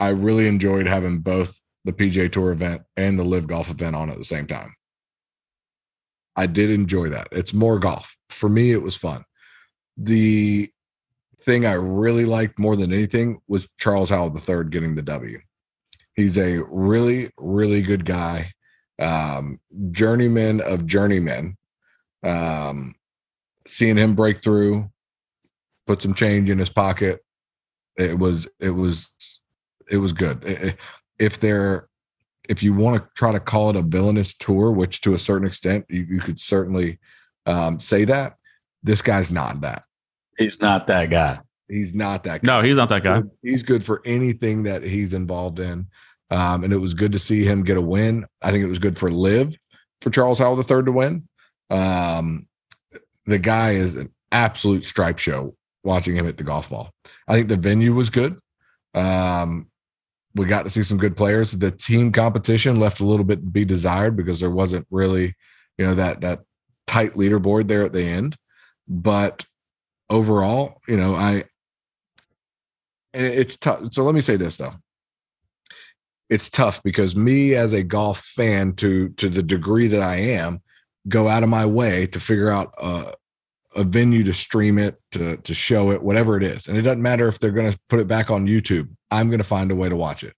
I really enjoyed having both the P G A Tour event and the L I V Golf event on at the same time. I did enjoy that. It's more golf for me. It was fun. The thing I really liked more than anything was Charles Howell the third getting the W. He's a really, really good guy. Um, journeyman of journeymen, um, seeing him break through, put some change in his pocket. It was, it was, it was good. It, if there, if you want to try to call it a villainous tour, which to a certain extent you, you could certainly um, say that, this guy's not that. He's not that guy. He's not that guy. No, he's not that guy. He's good for anything that he's involved in. Um, and it was good to see him get a win. I think it was good for L I V, for Charles Howell the third to win. Um, the guy is an absolute stripe show watching him at the golf ball. I think the venue was good. Um, we got to see some good players. The team competition left a little bit to be desired because there wasn't really, you know, that that tight leaderboard there at the end. But overall, you know, I and it's tough. So let me say this, though. It's tough because me as a golf fan to, to the degree that I am, go out of my way to figure out a, a venue to stream it, to, to show it, whatever it is. And it doesn't matter if they're going to put it back on YouTube. I'm going to find a way to watch it.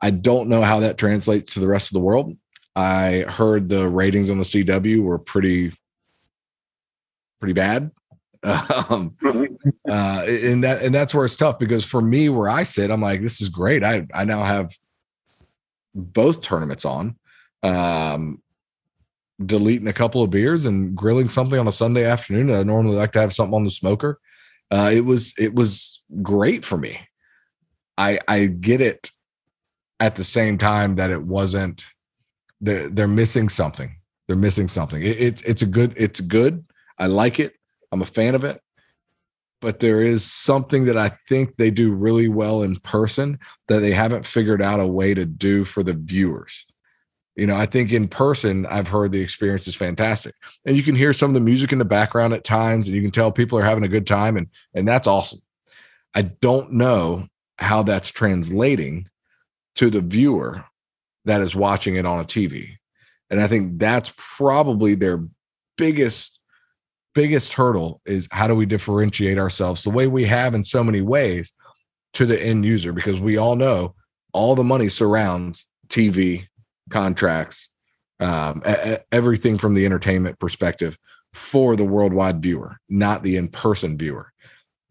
I don't know how that translates to the rest of the world. I heard the ratings on the C W were pretty, pretty bad. Um, uh, and that, and that's where it's tough because for me, where I sit, I'm like, this is great. I, I now have both tournaments on, um, deleting a couple of beers and grilling something on a Sunday afternoon. I normally like to have something on the smoker. Uh, it was, it was great for me. I, I get it at the same time that it wasn't, they're, they're missing something. They're missing something. It, it, it's a good, it's good. I like it. I'm a fan of it, but there is something that I think they do really well in person that they haven't figured out a way to do for the viewers. You know, I think in person, I've heard the experience is fantastic, and you can hear some of the music in the background at times, and you can tell people are having a good time, and and that's awesome. I don't know how that's translating to the viewer that is watching it on a T V, and I think that's probably their biggest biggest hurdle is how do we differentiate ourselves the way we have in so many ways to the end user, because we all know all the money surrounds T V. Contracts, um, a- everything from the entertainment perspective for the worldwide viewer, not the in-person viewer.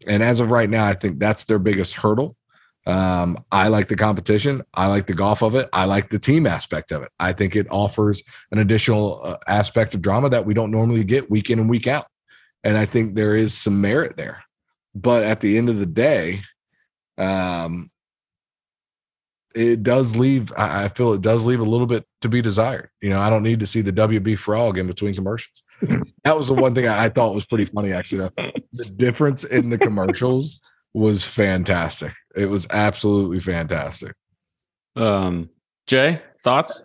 And as of right now, I think that's their biggest hurdle. Um, I like the competition. I like the golf of it. I like the team aspect of it. I think it offers an additional uh, aspect of drama that we don't normally get week in and week out. And I think there is some merit there. But at the end of the day, um, it does leave, I feel it does leave a little bit to be desired. You know, I don't need to see the W B frog in between commercials. That was the one thing I thought was pretty funny, actually. The difference in the commercials was fantastic. It was absolutely fantastic. Um, Jay, thoughts?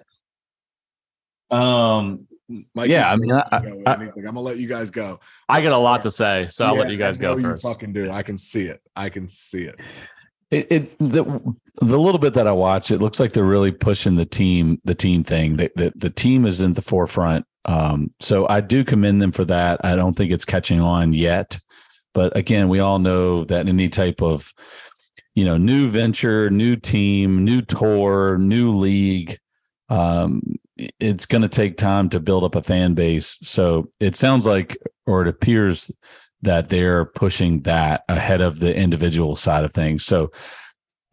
Um, Mike, yeah, I mean, I, I, I, I'm going to let you guys go. I got a lot to say, so I'll yeah, let you guys go first. You fucking do. I can see it. I can see it. It, it the the little bit that I watched, it looks like they're really pushing the team, the team thing. The, the, the team is in the forefront. Um, so I do commend them for that. I don't think it's catching on yet. But again, we all know that any type of, you know, new venture, new team, new tour, new league, um, it's going to take time to build up a fan base. So it sounds like, or it appears that they're pushing that ahead of the individual side of things. So,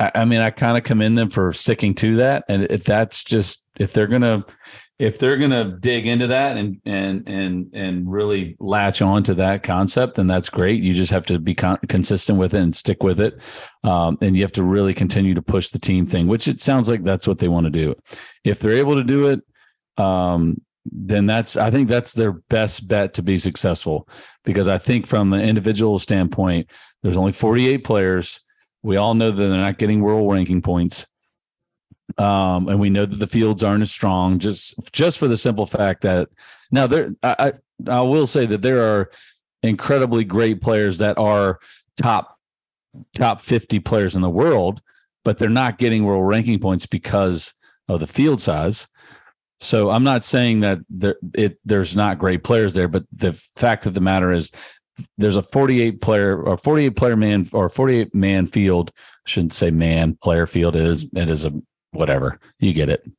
I, I mean, I kind of commend them for sticking to that. And if that's just, if they're going to, if they're going to dig into that and, and, and, and really latch on to that concept, then that's great. You just have to be con- consistent with it and stick with it. Um, and you have to really continue to push the team thing, which it sounds like that's what they want to do. If they're able to do it, um, then that's, I think that's their best bet to be successful, because I think from an individual standpoint, there's only forty-eight players. We all know that they're not getting world ranking points. Um, and we know that the fields aren't as strong just, just for the simple fact that now there, I, I, I will say that there are incredibly great players that are top, top fifty players in the world, but they're not getting world ranking points because of the field size. So I'm not saying that there, it, there's not great players there, but the fact of the matter is there's a forty-eight player or forty-eight player man or forty-eight man field. I shouldn't say man, player field is, it is a whatever, you get it.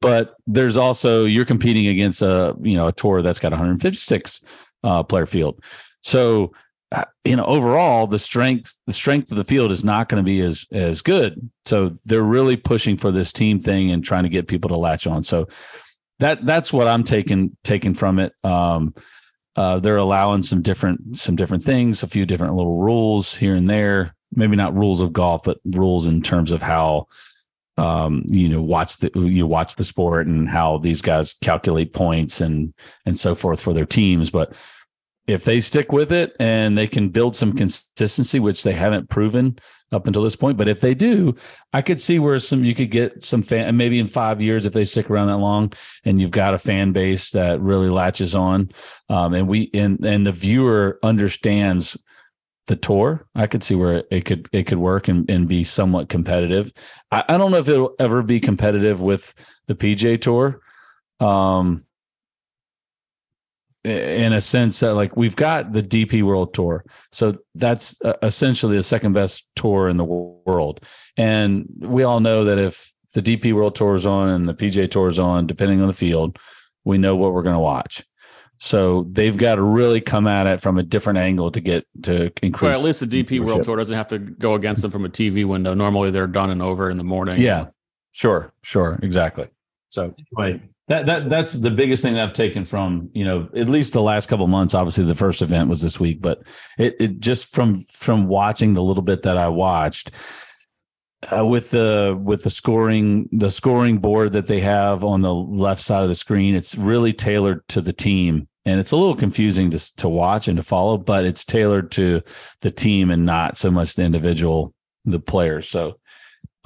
But there's also, you're competing against a, you know, a tour that's got one hundred fifty-six uh, player field. So, you know, overall the strength, the strength of the field is not going to be as, as good. So they're really pushing for this team thing and trying to get people to latch on. So that, that's what I'm taking, taking from it. Um, uh, they're allowing some different, some different things, a few different little rules here and there, maybe not rules of golf, but rules in terms of how, um, you know, watch the, you watch the sport and how these guys calculate points and, and so forth for their teams. But if they stick with it and they can build some consistency, which they haven't proven up until this point, but if they do, I could see where some, you could get some fan, maybe in five years, if they stick around that long and you've got a fan base that really latches on, um, and we, and, and the viewer understands the tour, I could see where it could, it could work and, and be somewhat competitive. I, I don't know if it'll ever be competitive with the P G A Tour. Um, in a sense that like we've got the D P World Tour. So that's essentially the second best tour in the world. And we all know that if the D P World Tour is on and the P G A Tour is on, depending on the field, we know what we're going to watch. So they've got to really come at it from a different angle to get to increase. Or at least the D P World Tour doesn't have to go against them from a T V window. Normally they're done and over in the morning. Yeah, sure. Sure. Exactly. So anyway, That that that's the biggest thing that I've taken from, you know, at least the last couple of months. Obviously, the first event was this week, but it, it just from from watching the little bit that I watched uh, with the with the scoring, the scoring board that they have on the left side of the screen, it's really tailored to the team. And it's a little confusing to to watch and to follow, but it's tailored to the team and not so much the individual, the players. So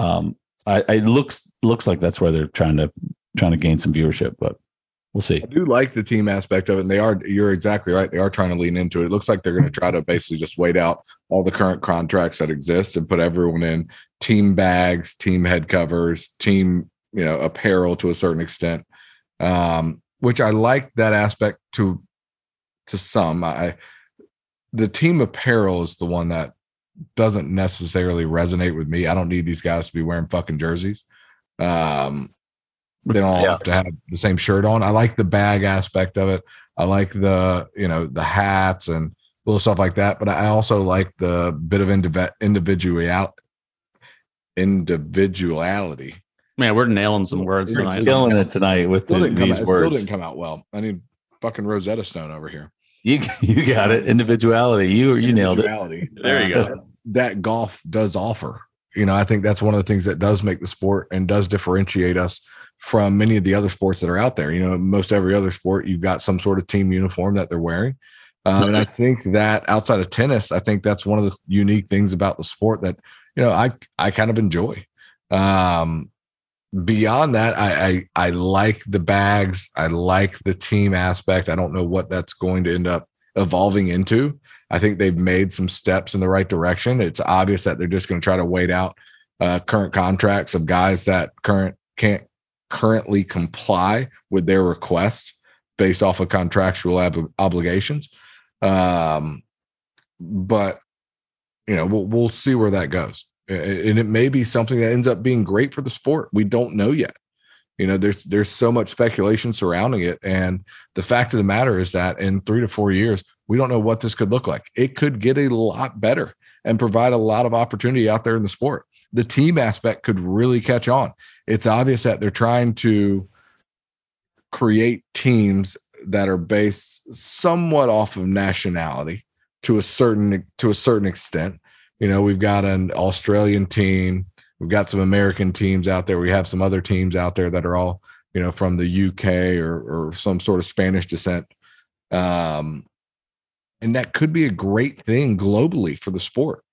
um, I, it looks looks like that's where they're trying to trying to gain some viewership, but we'll see. I do like the team aspect of it, and they are, you're exactly right, they are trying to lean into it. It looks like they're going to try to basically just wait out all the current contracts that exist and put everyone in team bags, team head covers, team, you know, apparel to a certain extent, um, which I like that aspect to to some. I the team apparel is the one that doesn't necessarily resonate with me. I don't need these guys to be wearing fucking jerseys. Um, they don't all yeah. have to have the same shirt on. I like the bag aspect of it. I like the, you know, the hats and little stuff like that. But I also like the bit of indiv- individual individuality. Man, we're nailing some words You're tonight. Killing it tonight with the, these out, words. It still didn't come out well. I need fucking Rosetta Stone over here. You you got it. Individuality. You you individuality. nailed it. There you go. That golf does offer. You know, I think that's one of the things that does make the sport and does differentiate us from many of the other sports that are out there. You know, most every other sport, you've got some sort of team uniform that they're wearing. Um, and I think that outside of tennis, I think that's one of the unique things about the sport that, you know, I, I kind of enjoy. Um, Beyond that, I, I I like the bags. I like the team aspect. I don't know what that's going to end up evolving into. I think they've made some steps in the right direction. It's obvious that they're just going to try to wait out uh, current contracts of guys that current can't currently comply with their requests based off of contractual ab- obligations. Um, but you know, we'll we'll see where that goes. And it may be something that ends up being great for the sport. We don't know yet. You know, there's there's so much speculation surrounding it. And the fact of the matter is that in three to four years, we don't know what this could look like. It could get a lot better and provide a lot of opportunity out there in the sport. The team aspect could really catch on. It's obvious that they're trying to create teams that are based somewhat off of nationality to a certain to a certain extent. You know, we've got an Australian team. We've got some American teams out there. We have some other teams out there that are all, you know, from the U K or, or some sort of Spanish descent. Um, and that could be a great thing globally for the sport.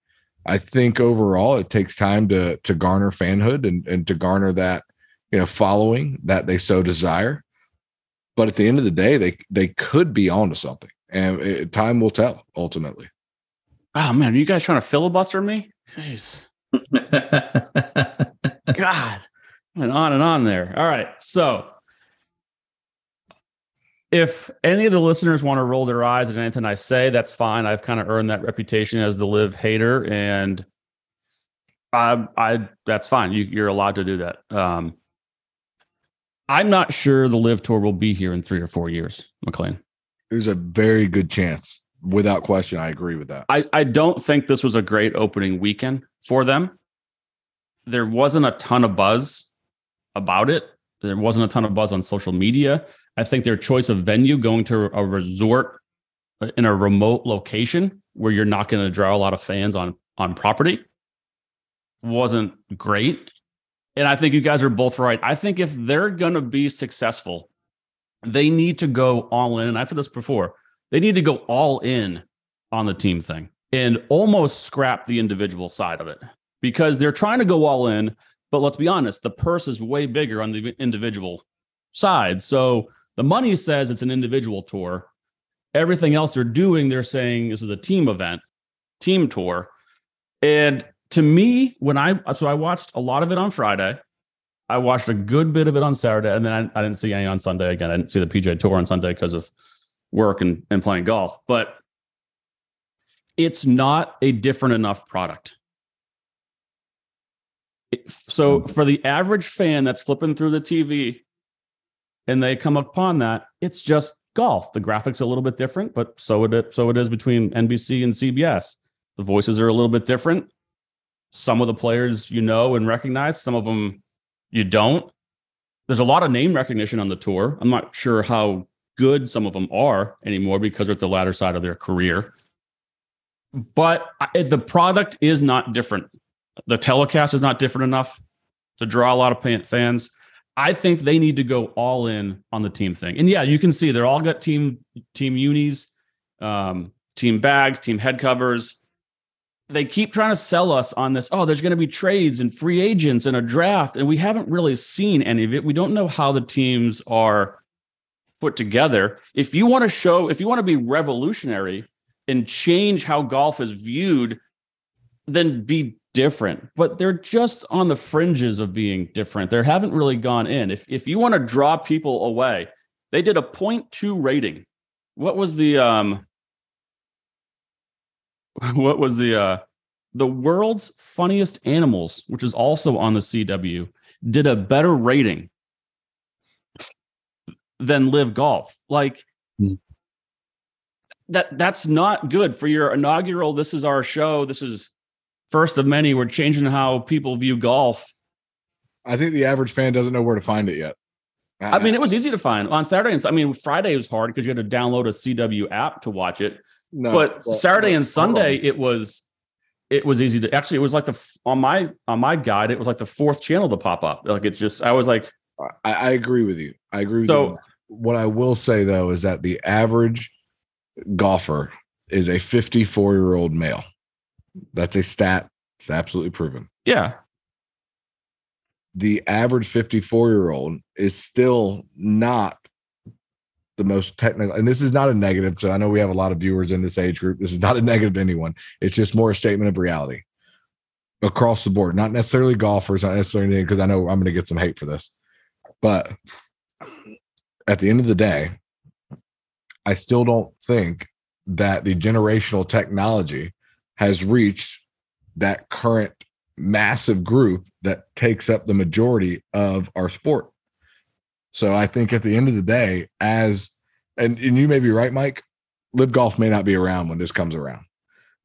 I think overall it takes time to to garner fanhood and, and to garner that, you know, following that they so desire. But at the end of the day, they, they could be onto something. And it, time will tell, ultimately. Oh, man, are you guys trying to filibuster me? Jeez. God. Went on and on there. All right. So if any of the listeners want to roll their eyes at anything I say, that's fine. I've kind of earned that reputation as the LIV hater, and I, I that's fine. You, you're allowed to do that. Um, I'm not sure the LIV Tour will be here in three or four years, McLean. There's a very good chance. Without question, I agree with that. I, I don't think this was a great opening weekend for them. There wasn't a ton of buzz about it. There wasn't a ton of buzz on social media. I think their choice of venue, going to a resort in a remote location where you're not going to draw a lot of fans on, on property, wasn't great. And I think you guys are both right. I think if they're going to be successful, they need to go all in. And I've said this before. They need to go all in on the team thing and almost scrap the individual side of it, because they're trying to go all in. But let's be honest, the purse is way bigger on the individual side. So the money says it's an individual tour. Everything else they're doing, they're saying this is a team event, team tour. And to me, when I so I watched a lot of it on Friday. I watched a good bit of it on Saturday. And then I, I didn't see any on Sunday. Again, I didn't see the P G A Tour on Sunday because of work and, and playing golf, but it's not a different enough product. It, so for the average fan that's flipping through the T V and they come upon that, it's just golf. The graphics are a little bit different, but so it, so it is between N B C and C B S. The voices are a little bit different. Some of the players you know and recognize, some of them you don't. There's a lot of name recognition on the tour. I'm not sure how good some of them are anymore because they're at the latter side of their career. But the product is not different. The telecast is not different enough to draw a lot of fans. I think they need to go all in on the team thing. And yeah, you can see they're all got team team unis, um, team bags, team head covers. they keep trying to sell us on this. Oh, there's going to be trades and free agents and a draft. And we haven't really seen any of it. We don't know how the teams are put together. If you want to show, if you want to be revolutionary and change how golf is viewed, then be different. But they're just on the fringes of being different. They haven't really gone in. If if you want to draw people away, they did a point two rating. What was the um what was the uh the world's funniest animals, which is also on the C W, did a better rating than Live Golf. Like that that's not good for your inaugural. This is our show. This is first of many. We're changing how people view golf. I think the average fan doesn't know where to find it yet. I mean, it was easy to find on Saturday. And I mean, Friday was hard because you had to download a C W app to watch it. No, but well, Saturday well, and Sunday, it was it was easy to actually. It was like the on my on my guide, it was like the fourth channel to pop up. Like it just, I was like, I, I agree with you. I agree with so, you. What I will say though is that the average golfer is a fifty-four-year-old male. That's a stat. It's absolutely proven. Yeah. The average fifty-four-year-old is still not the most technical. And this is not a negative. So I know we have a lot of viewers in this age group. This is not a negative to anyone. It's just more a statement of reality across the board, not necessarily golfers, not necessarily anything, because I know I'm going to get some hate for this. But at the end of the day, I still don't think that the generational technology has reached that current massive group that takes up the majority of our sport. So I think at the end of the day, as, and, and you may be right, Mike, Live Golf may not be around when this comes around.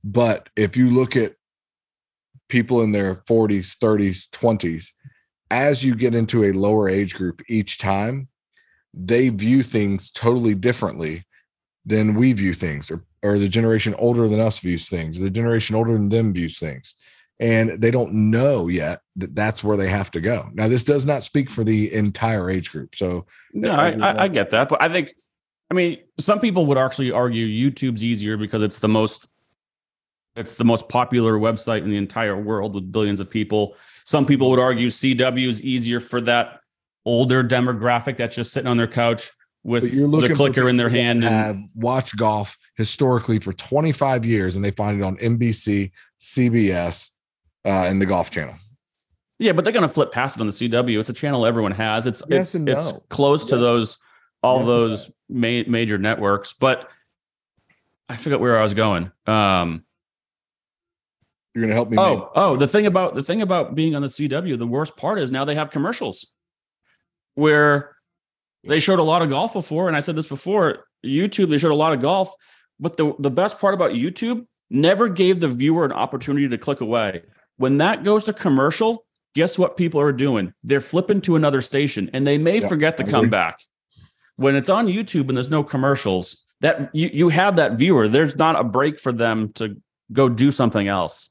But if you look at people in their forties, thirties, twenties, as you get into a lower age group each time, they view things totally differently than we view things, or or the generation older than us views things, the generation older than them views things. And they don't know yet that that's where they have to go. Now, this does not speak for the entire age group. So no, I, I, I get that. But I think, I mean, some people would actually argue YouTube's easier because it's the most, it's the most popular website in the entire world with billions of people. Some people would argue C W is easier for that older demographic that's just sitting on their couch with the clicker in their hand. Have watched golf historically for twenty-five years, and they find it on N B C, C B S, uh, and the Golf Channel. Yeah, but they're going to flip past it on the C W. It's a channel everyone has. It's yes it's, no. it's close yes. to those all yes those ma- major networks. But I forgot where I was going. Um, You're going to help me. Oh, make- oh, the thing about the thing about being on the C W. The worst part is now they have commercials where. They showed a lot of golf before, and I said this before, YouTube, they showed a lot of golf, but the, the best part about YouTube, never gave the viewer an opportunity to click away. When that goes to commercial, guess what people are doing? They're flipping to another station, and they may yeah, forget to I come agree. back. When it's on YouTube and there's no commercials, that you, you have that viewer. There's not a break for them to go do something else.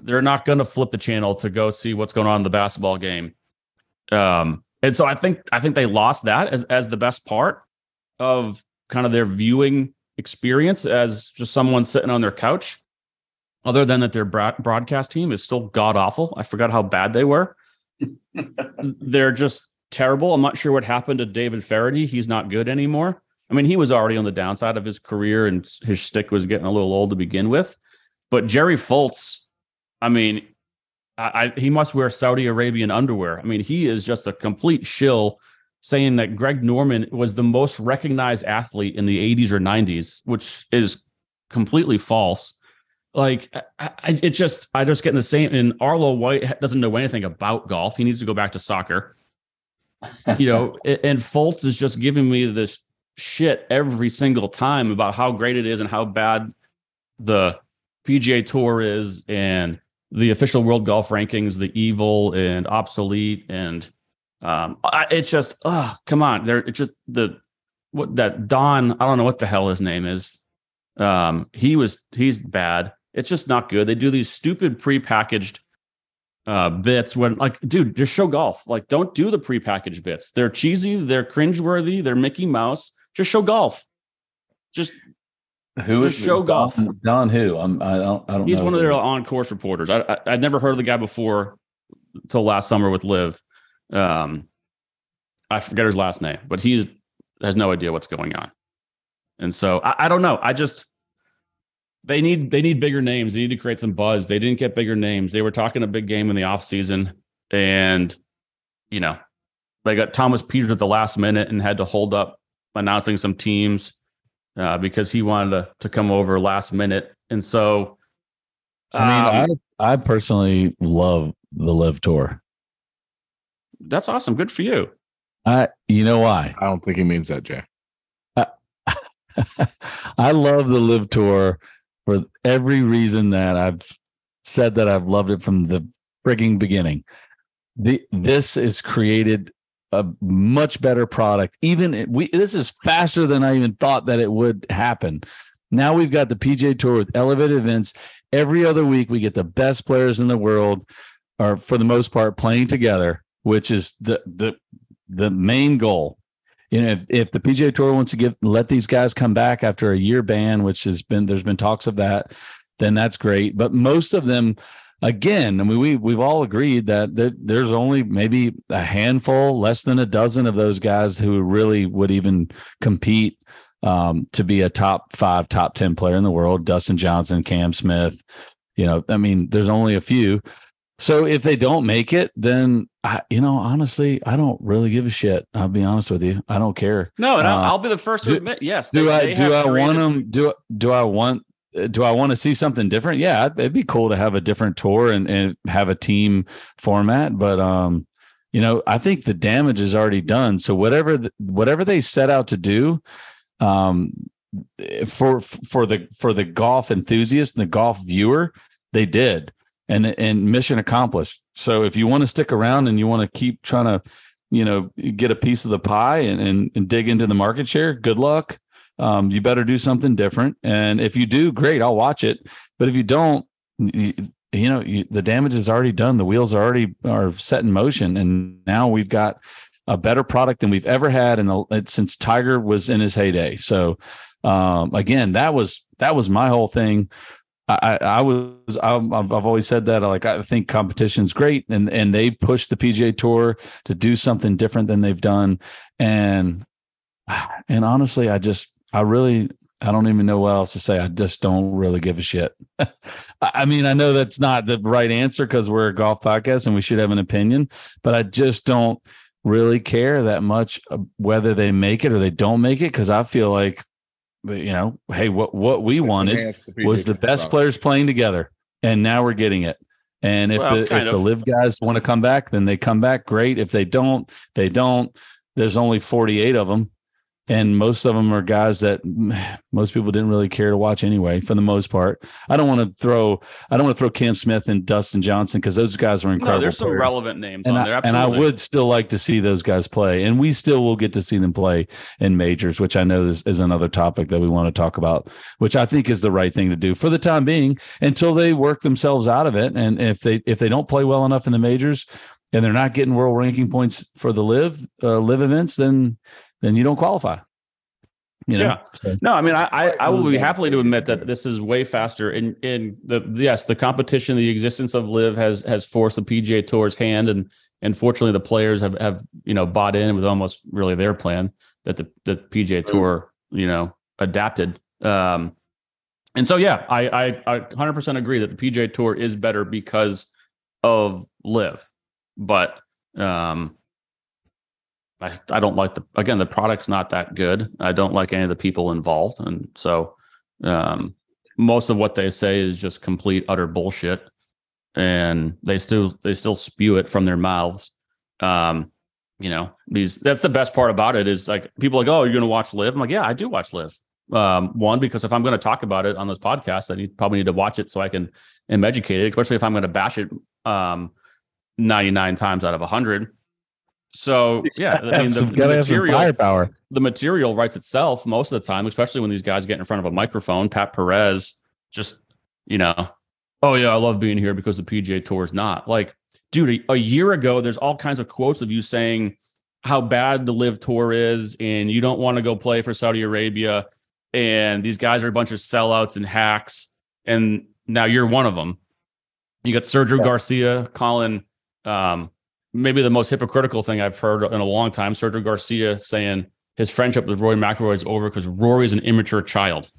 They're not going to flip the channel to go see what's going on in the basketball game. Um, And so I think I think they lost that as, as the best part of kind of their viewing experience as just someone sitting on their couch, other than that their broadcast team is still god-awful. I forgot how bad they were. They're just terrible. I'm not sure what happened to David Faraday. He's not good anymore. I mean, he was already on the downside of his career, and his shtick was getting a little old to begin with. But Jerry Foltz, I mean... I, he must wear Saudi Arabian underwear. I mean, he is just a complete shill, saying that Greg Norman was the most recognized athlete in the eighties or nineties, which is completely false. Like, I, I, it just, I just get in the same. And Arlo White doesn't know anything about golf. He needs to go back to soccer, you know. And Foltz is just giving me this shit every single time about how great it is and how bad the P G A Tour is, and the official world golf rankings, the evil and obsolete, and um, I, it's just, oh, come on. There, it's just the what that Don. I don't know what the hell his name is. Um, he was he's bad. It's just not good. They do these stupid prepackaged uh, bits when, like, dude, just show golf. Like, don't do the prepackaged bits. They're cheesy. They're cringeworthy. They're Mickey Mouse. Just show golf. Just Who just is show it? Golf? Don, Don who? I'm, I don't. I don't. He's know one of their on course reporters. I, I I'd never heard of the guy before till last summer with Liv. Um, I forget his last name, but he's has no idea what's going on. And so I, I don't know. I just they need they need bigger names. They need to create some buzz. They didn't get bigger names. They were talking a big game in the off season, and you know they got Thomas Peters at the last minute and had to hold up announcing some teams. Uh, because he wanted to, to come over last minute. And so, um, I mean, I, I personally love the Live Tour. That's awesome. Good for you. I, you know why? I don't think he means that, Jay. I, I love the Live Tour for every reason that I've said that I've loved it from the frigging beginning. The, this is created a much better product. Even we, this is faster than I even thought that it would happen. Now we've got the P G A Tour with elevated events. Every other week, we get the best players in the world, or for the most part, playing together, which is the the the main goal. You know, if, if the P G A Tour wants to give let these guys come back after a year ban, which has been there's been talks of that, then that's great. But most of them. Again, I mean, we, we've all agreed that, that there's only maybe a handful, less than a dozen of those guys who really would even compete um, to be a top five, top ten player in the world. Dustin Johnson, Cam Smith, you know, I mean, there's only a few. So if they don't make it, then, I, you know, honestly, I don't really give a shit. I'll be honest with you. I don't care. No, and uh, I'll be the first to do, admit, yes. Do they, I they do I created- want them? Do, do I want Do I want to see something different? Yeah, it'd be cool to have a different tour and, and have a team format. But, um, you know, I think the damage is already done. So whatever the, whatever they set out to do um, for for the for the golf enthusiast and the golf viewer, they did. And, and mission accomplished. So if you want to stick around and you want to keep trying to, you know, get a piece of the pie and, and, and dig into the market share, good luck. Um, you better do something different. And if you do, great, I'll watch it. But if you don't, you, you know, you, the damage is already done. The wheels are already are set in motion. And now we've got a better product than we've ever had in a, since Tiger was in his heyday. So, um, again, that was that was my whole thing. I, I, I was I've, I've always said that, like, I think competition's great. And, and they pushed the P G A Tour to do something different than they've done. And and honestly, I just I really, I don't even know what else to say. I just don't really give a shit. I mean, I know that's not the right answer because we're a golf podcast and we should have an opinion, but I just don't really care that much whether they make it or they don't make it. Cause I feel like, you know, hey, what, what we wanted was the best players playing together, and now we're getting it. And if well, the, if the Live guys want to come back, then they come back. Great. If they don't, they don't. There's only forty-eight of them. And most of them are guys that most people didn't really care to watch anyway, for the most part. I don't want to throw I don't want to throw Cam Smith and Dustin Johnson because those guys were incredible. No, there's some players. Relevant names and on I, there. Absolutely. And I would still like to see those guys play. And we still will get to see them play in majors, which I know is, is another topic that we want to talk about, which I think is the right thing to do for the time being until they work themselves out of it. And if they if they don't play well enough in the majors and they're not getting world ranking points for the live uh, live events, then then you don't qualify. You know? Yeah. So. No, I mean, I, I, I will be happily to admit that this is way faster in, in the, yes, the competition, the existence of Live has, has forced the P G A Tour's hand. And, and fortunately the players have, have, you know, bought in. It was almost really their plan that the, the P G A Tour, you know, adapted. Um, and so, yeah, I, I, I one hundred percent agree that the P G A Tour is better because of Live, but, um, I, I don't like the, again, the product's not that good. I don't like any of the people involved. And so um, most of what they say is just complete, utter bullshit. And they still, they still spew it from their mouths. Um, you know, these, that's the best part about it is like people are like, oh, you're going to watch Live? I'm like, yeah, I do watch Live. Um, one, because if I'm going to talk about it on this podcast, I need, probably need to watch it so I can am educated, especially if I'm going to bash it um, ninety-nine times out of a hundred. So yeah, I mean, the, the, material, firepower. the material writes itself most of the time, especially when these guys get in front of a microphone. Pat Perez just, you know, oh yeah, I love being here because the P G A Tour is not. Like, dude, a, a year ago, there's all kinds of quotes of you saying how bad the Live Tour is and you don't want to go play for Saudi Arabia and these guys are a bunch of sellouts and hacks. And now you're one of them. You got Sergio yeah. Garcia calling um, maybe the most hypocritical thing I've heard in a long time. Sergio Garcia saying his friendship with Rory McIlroy is over because Rory's an immature child.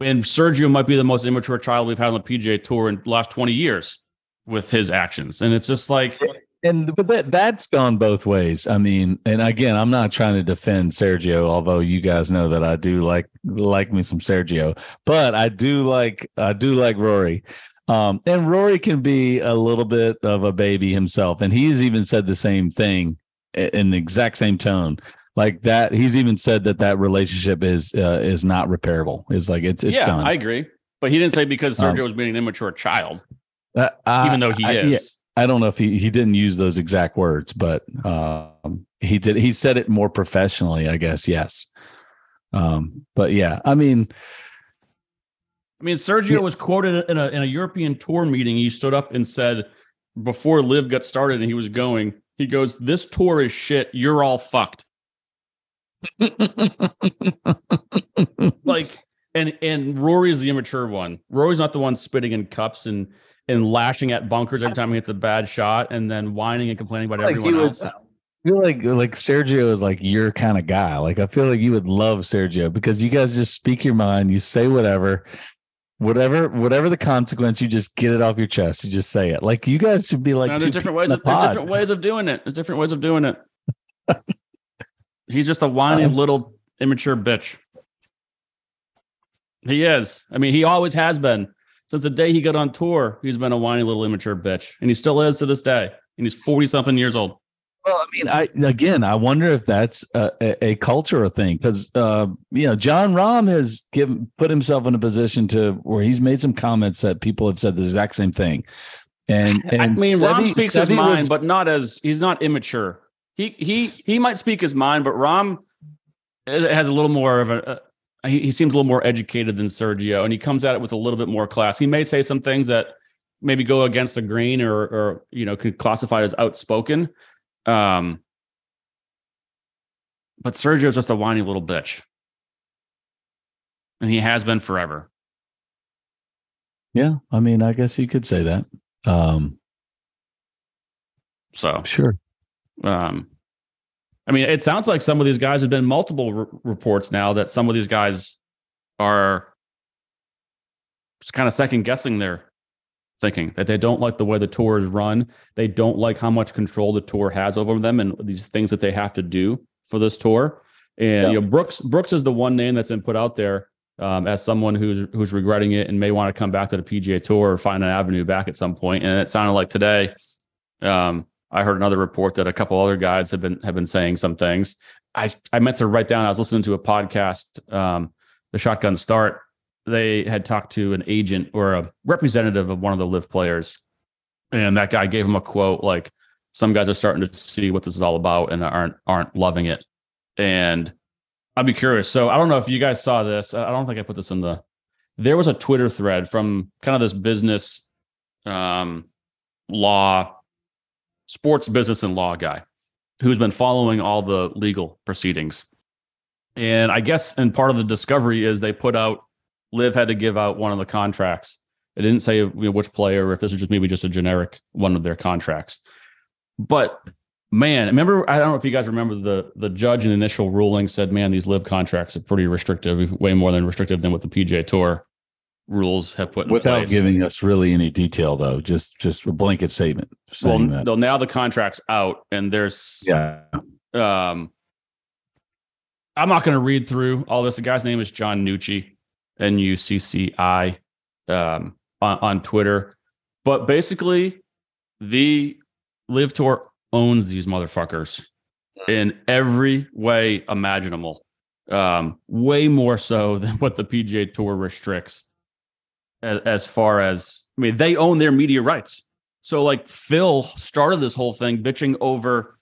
And Sergio might be the most immature child we've had on the P G A Tour in the last twenty years with his actions. And it's just like... And but that, that's gone both ways. I mean, and again, I'm not trying to defend Sergio, although you guys know that I do like like me some Sergio, but I do like I do like Rory. Um, and Rory can be a little bit of a baby himself. And he's even said the same thing in the exact same tone like that. He's even said that that relationship is uh, is not repairable. It's like it's, it's yeah, done. I agree. But he didn't say because Sergio um, was being an immature child, uh, I, even though he I, is. Yeah. I don't know if he, he didn't use those exact words, but um, he did. He said it more professionally, I guess. Yes. Um, but yeah, I mean, I mean, Sergio yeah. was quoted in a, in a European tour meeting. He stood up and said before LIV got started and he was going, he goes, "This tour is shit. You're all fucked." Like, and, and Rory is the immature one. Rory's not the one spitting in cups and, and lashing at bunkers every time he hits a bad shot and then whining and complaining about like everyone else. Would, I feel like, like Sergio is like your kind of guy. Like, I feel like you would love Sergio because you guys just speak your mind. You say whatever, whatever, whatever the consequence, you just get it off your chest. You just say it. Like, you guys should be like, no, there's different ways. Of, there's different ways of doing it. There's different ways of doing it. He's just a whiny um, little immature bitch. He is. I mean, he always has been. Since the day he got on tour, he's been a whiny little immature bitch, and he still is to this day. And he's forty-something years old. Well, I mean, I again, I wonder if that's a, a, a cultural thing because uh, you know, John Rahm has given put himself in a position to where he's made some comments that people have said the exact same thing. And, and I mean, Rahm speaks his mind, but not as he's not immature. He he he might speak his mind, but Rahm has a little more of a. a He seems a little more educated than Sergio, and he comes at it with a little bit more class. He may say some things that maybe go against the grain, or, or you know, could classify as outspoken. Um, but Sergio's just a whiny little bitch, and he has been forever. Yeah, I mean, I guess you could say that. Um, so sure. Um, I mean, it sounds like some of these guys have been multiple re- reports now that some of these guys are just kind of second guessing their thinking that they don't like the way the tour is run. They don't like how much control the tour has over them and these things that they have to do for this tour. And yep. you know, Brooks Brooks is the one name that's been put out there um, as someone who's who's regretting it and may want to come back to the P G A Tour or find an avenue back at some point. And it sounded like today. Um, I heard another report that a couple other guys have been have been saying some things. I, I meant to write down, I was listening to a podcast, um, the Shotgun Start. They had talked to an agent or a representative of one of the LIV players. And that guy gave him a quote, like, some guys are starting to see what this is all about and aren't aren't loving it. And I'd be curious. So I don't know if you guys saw this. I don't think I put this in the... There was a Twitter thread from kind of this business um, law... sports business and law guy who's been following all the legal proceedings. And I guess, and part of the discovery is they put out, LIV had to give out one of the contracts. It didn't say you know, which player, or if this is just maybe just a generic one of their contracts. But man, remember, I don't know if you guys remember the, the judge in initial ruling said, man, these LIV contracts are pretty restrictive, way more than restrictive than what the P G A Tour rules have put in without place. Giving us really any detail though, just just a blanket statement. Well, that. Now the contract's out and there's yeah. Um, I'm not going to read through all this. The guy's name is John Nucci, N U C C I, um, on, on Twitter. But basically, the LIV Tour owns these motherfuckers in every way imaginable, um, way more so than what the P G A Tour restricts. As far as, I mean, they own their media rights. So like Phil started this whole thing bitching over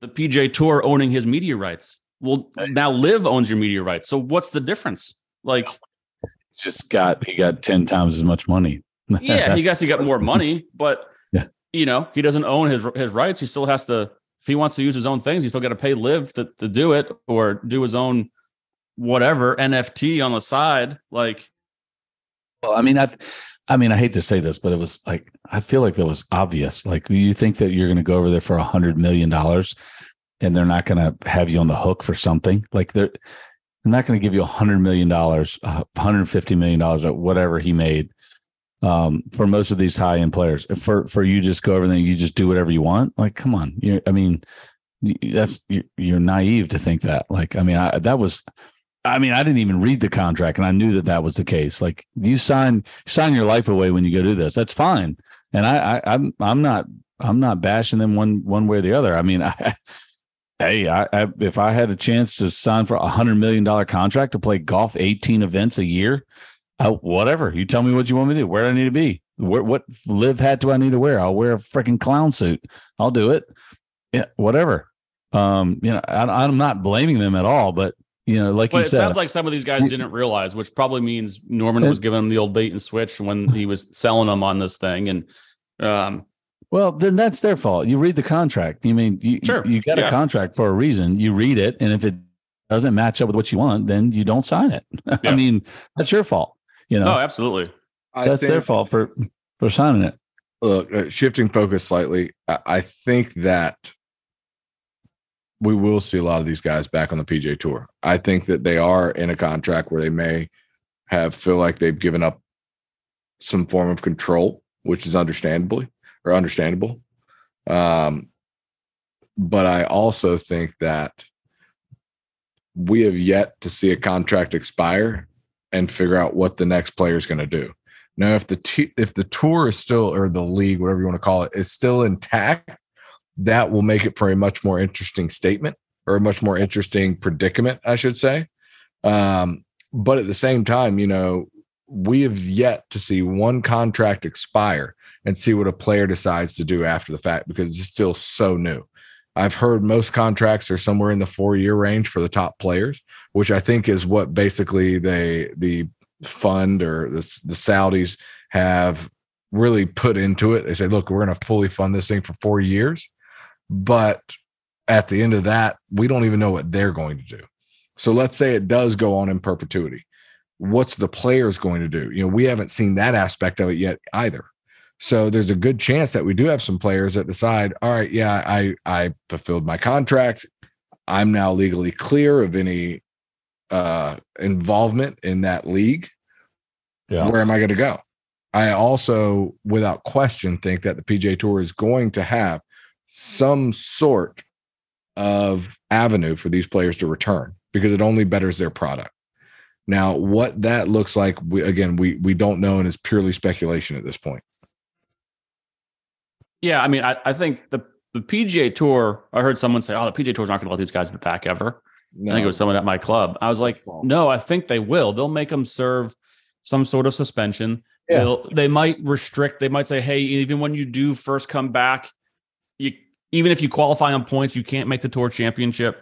the P G A Tour owning his media rights. Well, now LIV owns your media rights. So what's the difference? Like, it's just got, he got ten times as much money. Yeah. He guess he got more money, but yeah. you know, he doesn't own his, his rights. He still has to, if he wants to use his own things, he still got to pay LIV to, to do it or do his own whatever N F T on the side. Like, well, I mean, I, I mean, I hate to say this, but it was like, I feel like that was obvious. Like, you think that you're going to go over there for a hundred million dollars and they're not going to have you on the hook for something? Like, they're, they're not going to give you a hundred million dollars, one hundred fifty million dollars, or whatever he made. Um, for most of these high end players, for, for you just go over there and you just do whatever you want. Like, come on. You, I mean, that's, you're naive to think that. Like, I mean, I, that was, I mean, I didn't even read the contract, and I knew that that was the case. Like, you sign, sign your life away when you go do this. That's fine. And I, I, I'm, I'm not, I'm not bashing them one, one way or the other. I mean, I, hey, I, I if I had a chance to sign for a hundred million dollar contract to play golf eighteen events a year, I, whatever, you tell me what you want me to do, where do I need to be, where, what live hat do I need to wear? I'll wear a freaking clown suit. I'll do it. Yeah, whatever. Um, you know, I, I'm not blaming them at all, but you know, like but you it said, it sounds like some of these guys didn't realize, which probably means Norman was giving them the old bait and switch when he was selling them on this thing. And, um, well, then that's their fault. You read the contract. You mean, you, sure. you got yeah. a contract for a reason. You read it. And if it doesn't match up with what you want, then you don't sign it. Yeah. I mean, that's your fault. You know, no, absolutely. I that's think, their fault for, for signing it. Look, uh, shifting focus slightly. I, I think that we will see a lot of these guys back on the P G A Tour. I think that they are in a contract where they may have feel like they've given up some form of control, which is understandably or understandable. Um, but I also think that we have yet to see a contract expire and figure out what the next player is going to do. Now, if the t- if the tour is still, or the league, whatever you want to call it, is still intact, that will make it for a much more interesting statement, or a much more interesting predicament, I should say. Um, but at the same time, you know, we have yet to see one contract expire and see what a player decides to do after the fact, because it's still so new. I've heard most contracts are somewhere in the four-year range for the top players, which I think is what basically they, the fund or the, the Saudis have really put into it. They say, look, we're going to fully fund this thing for four years. But at the end of that, we don't even know what they're going to do. So let's say it does go on in perpetuity. What's the players going to do? You know, we haven't seen that aspect of it yet either. So there's a good chance that we do have some players that decide, all right, yeah, I, I fulfilled my contract. I'm now legally clear of any uh, involvement in that league. Yeah. Where am I going to go? I also, without question, think that the P G A Tour is going to have some sort of avenue for these players to return, because it only betters their product. Now, what that looks like, we, again, we we don't know, and it's purely speculation at this point. Yeah, I mean, I, I think the, the P G A Tour, I heard someone say, oh, the P G A Tour's not going to let these guys back ever. No. I think it was someone at my club. I was like, no, I think they will. They'll make them serve some sort of suspension. Yeah. They might restrict. They might say, hey, even when you do first come back, you, even if you qualify on points, you can't make the tour championship.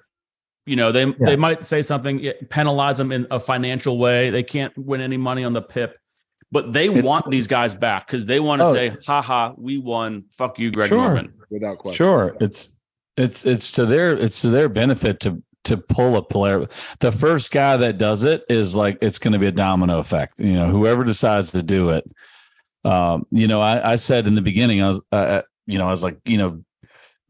You know, they yeah. they might say something, penalize them in a financial way. They can't win any money on the P I P, but they it's, want these guys back because they want to oh, say, "Ha ha, we won. Fuck you, Greg sure. Norman." Without question. Sure, it's it's it's to their it's to their benefit to to pull a player. The first guy that does it is like, it's going to be a domino effect. You know, whoever decides to do it. Um, you know, I, I said in the beginning, I was, uh, you know, I was like, you know,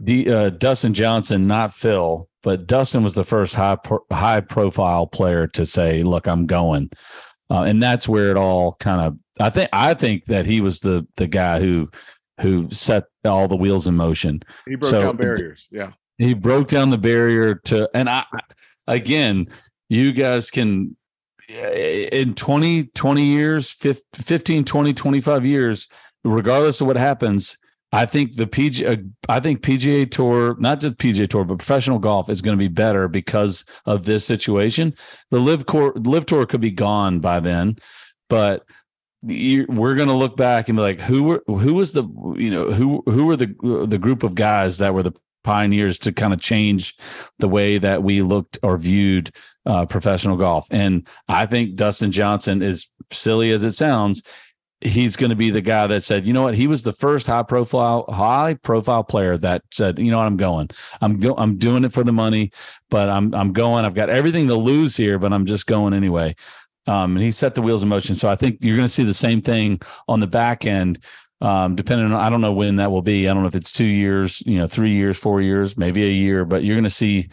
D, uh, Dustin Johnson, not Phil. But Dustin was the first high pro- high profile player to say, look, I'm going. Uh, and that's where it all kind of, I think, I think that he was the, the guy who, who set all the wheels in motion. He broke so, down barriers. Yeah. He broke down the barrier to, and I, again, you guys can in twenty, twenty years, fifteen, twenty, twenty-five years, regardless of what happens, I think the P G A, I think P G A Tour, not just P G A Tour, but professional golf is going to be better because of this situation. The Live Tour, Live Tour could be gone by then, but you, we're going to look back and be like, who were, who was the, you know, who who were the the group of guys that were the pioneers to kind of change the way that we looked or viewed uh, professional golf? And I think Dustin Johnson, is silly as it sounds, he's going to be the guy that said, you know what, he was the first high profile, high profile player that said, you know what, I'm going, I'm go- I'm doing it for the money, but I'm, I'm going, I've got everything to lose here, but I'm just going anyway. Um, and he set the wheels in motion. So I think you're going to see the same thing on the back end. Um, depending on, I don't know when that will be. I don't know if it's two years, you know, three years, four years, maybe a year, but you're going to see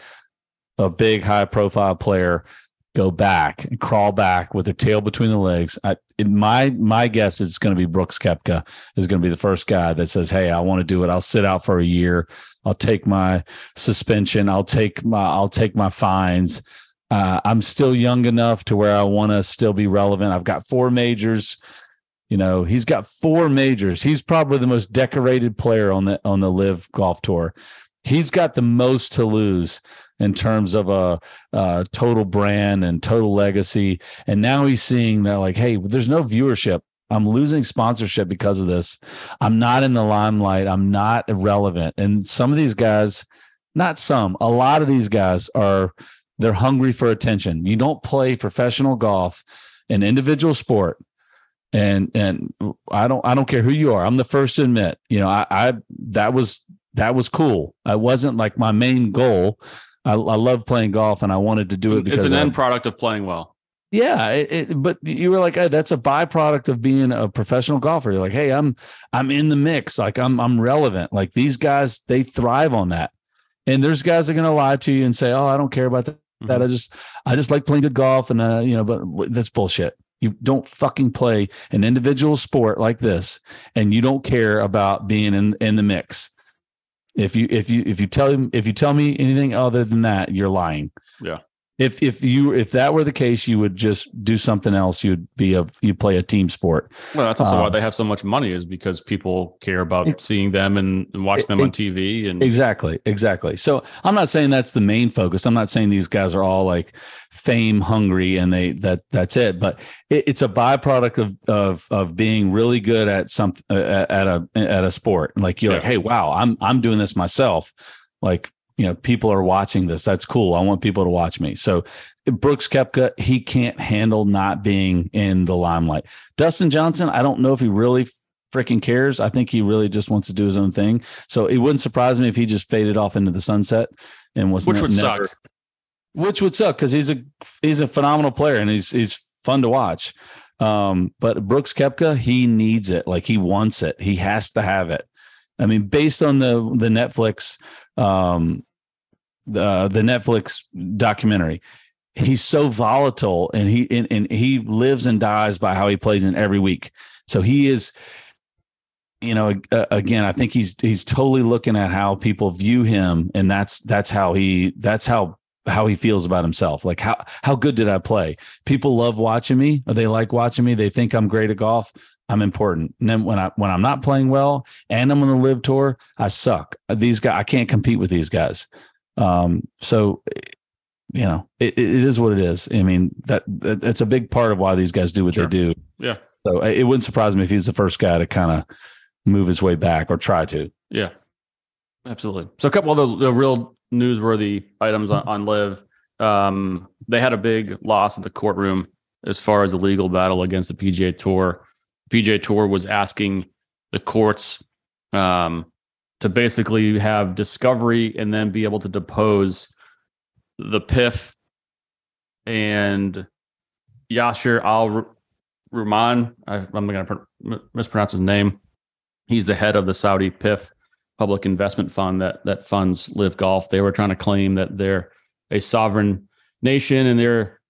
a big high profile player go back and crawl back with their tail between the legs. I, in my, my guess, it's going to be Brooks Koepka is going to be the first guy that says, hey, I want to do it. I'll sit out for a year. I'll take my suspension. I'll take my, I'll take my fines. Uh, I'm still young enough to where I want to still be relevant. I've got four majors. You know, he's got four majors. He's probably the most decorated player on the on the LIV Golf Tour. He's got the most to lose in terms of a, a total brand and total legacy. And now he's seeing that, like, hey, there's no viewership. I'm losing sponsorship because of this. I'm not in the limelight. I'm not irrelevant. And some of these guys, not some, a lot of these guys are, they're hungry for attention. You don't play professional golf, an individual sport. And and I don't I don't care who you are. I'm the first to admit, you know, I, I that was that was cool. I wasn't like my main goal. I, I love playing golf and I wanted to do it because it's an end product of playing well. Yeah, it, it, but you were like, hey, that's a byproduct of being a professional golfer. You're like, hey, I'm I'm in the mix. Like I'm I'm relevant. Like these guys, they thrive on that. And there's guys that are going to lie to you and say, oh, I don't care about that. Mm-hmm. I just I just like playing good golf, and uh, you know, but that's bullshit. You don't fucking play an individual sport like this, and you don't care about being in, in the mix. If you if you if you tell him if you tell me anything other than that, you're lying. Yeah. If if you if that were the case, you would just do something else. You'd be a you play a team sport. Well, that's also um, why they have so much money, is because people care about it, seeing them and, and watch it, them on it, T V. And exactly, exactly. So I'm not saying that's the main focus. I'm not saying these guys are all like fame hungry and they that that's it. But it, it's a byproduct of of of being really good at some uh, at a at a sport. Like you're yeah. like, hey, wow, I'm I'm doing this myself. Like, you know, people are watching this. That's cool. I want people to watch me. So Brooks Koepka, he can't handle not being in the limelight. Dustin Johnson, I don't know if he really freaking cares. I think he really just wants to do his own thing. So it wouldn't surprise me if he just faded off into the sunset and was, which would never, suck. Which would suck because he's a he's a phenomenal player and he's he's fun to watch. Um, but Brooks Koepka, he needs it. Like he wants it. He has to have it. I mean, based on the the Netflix. Um, Uh, the Netflix documentary, he's so volatile and he and, and he lives and dies by how he plays in every week. So he is, you know, uh, again, I think he's he's totally looking at how people view him, and that's that's how he that's how how he feels about himself. Like how how good did I play? People love watching me. They like watching me. They think I'm great at golf. I'm important. And then when I when I'm not playing well and I'm on the LIV Tour, I suck. These guys, I can't compete with these guys. Um, so, you know, it, it is what it is. I mean, that, that that's a big part of why these guys do what sure. they do. Yeah. So it wouldn't surprise me if he's the first guy to kind of move his way back or try to. Yeah, absolutely. So a couple of the, the real newsworthy items on, on LIV, um, they had a big loss in the courtroom as far as the legal battle against the P G A Tour. The P G A Tour was asking the courts, um, to basically have discovery and then be able to depose the P I F and Yasser Al-Ruman. I, I'm going to pr- mispronounce his name. He's the head of the Saudi P I F, Public Investment Fund, that that funds LIV Golf. They were trying to claim that they're a sovereign nation and they're,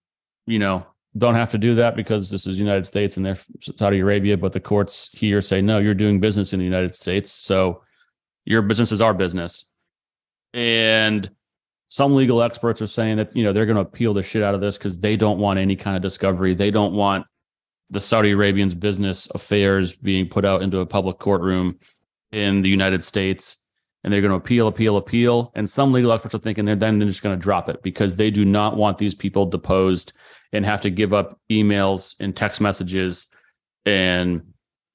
you know, don't have to do that because this is the United States and they're Saudi Arabia. But the courts here say, no, you're doing business in the United States. So your business is our business. And some legal experts are saying that, you know, they're going to appeal the shit out of this because they don't want any kind of discovery. They don't want the Saudi Arabians' business affairs being put out into a public courtroom in the United States. And they're going to appeal, appeal, appeal. And some legal experts are thinking they're then they're just going to drop it because they do not want these people deposed and have to give up emails and text messages and,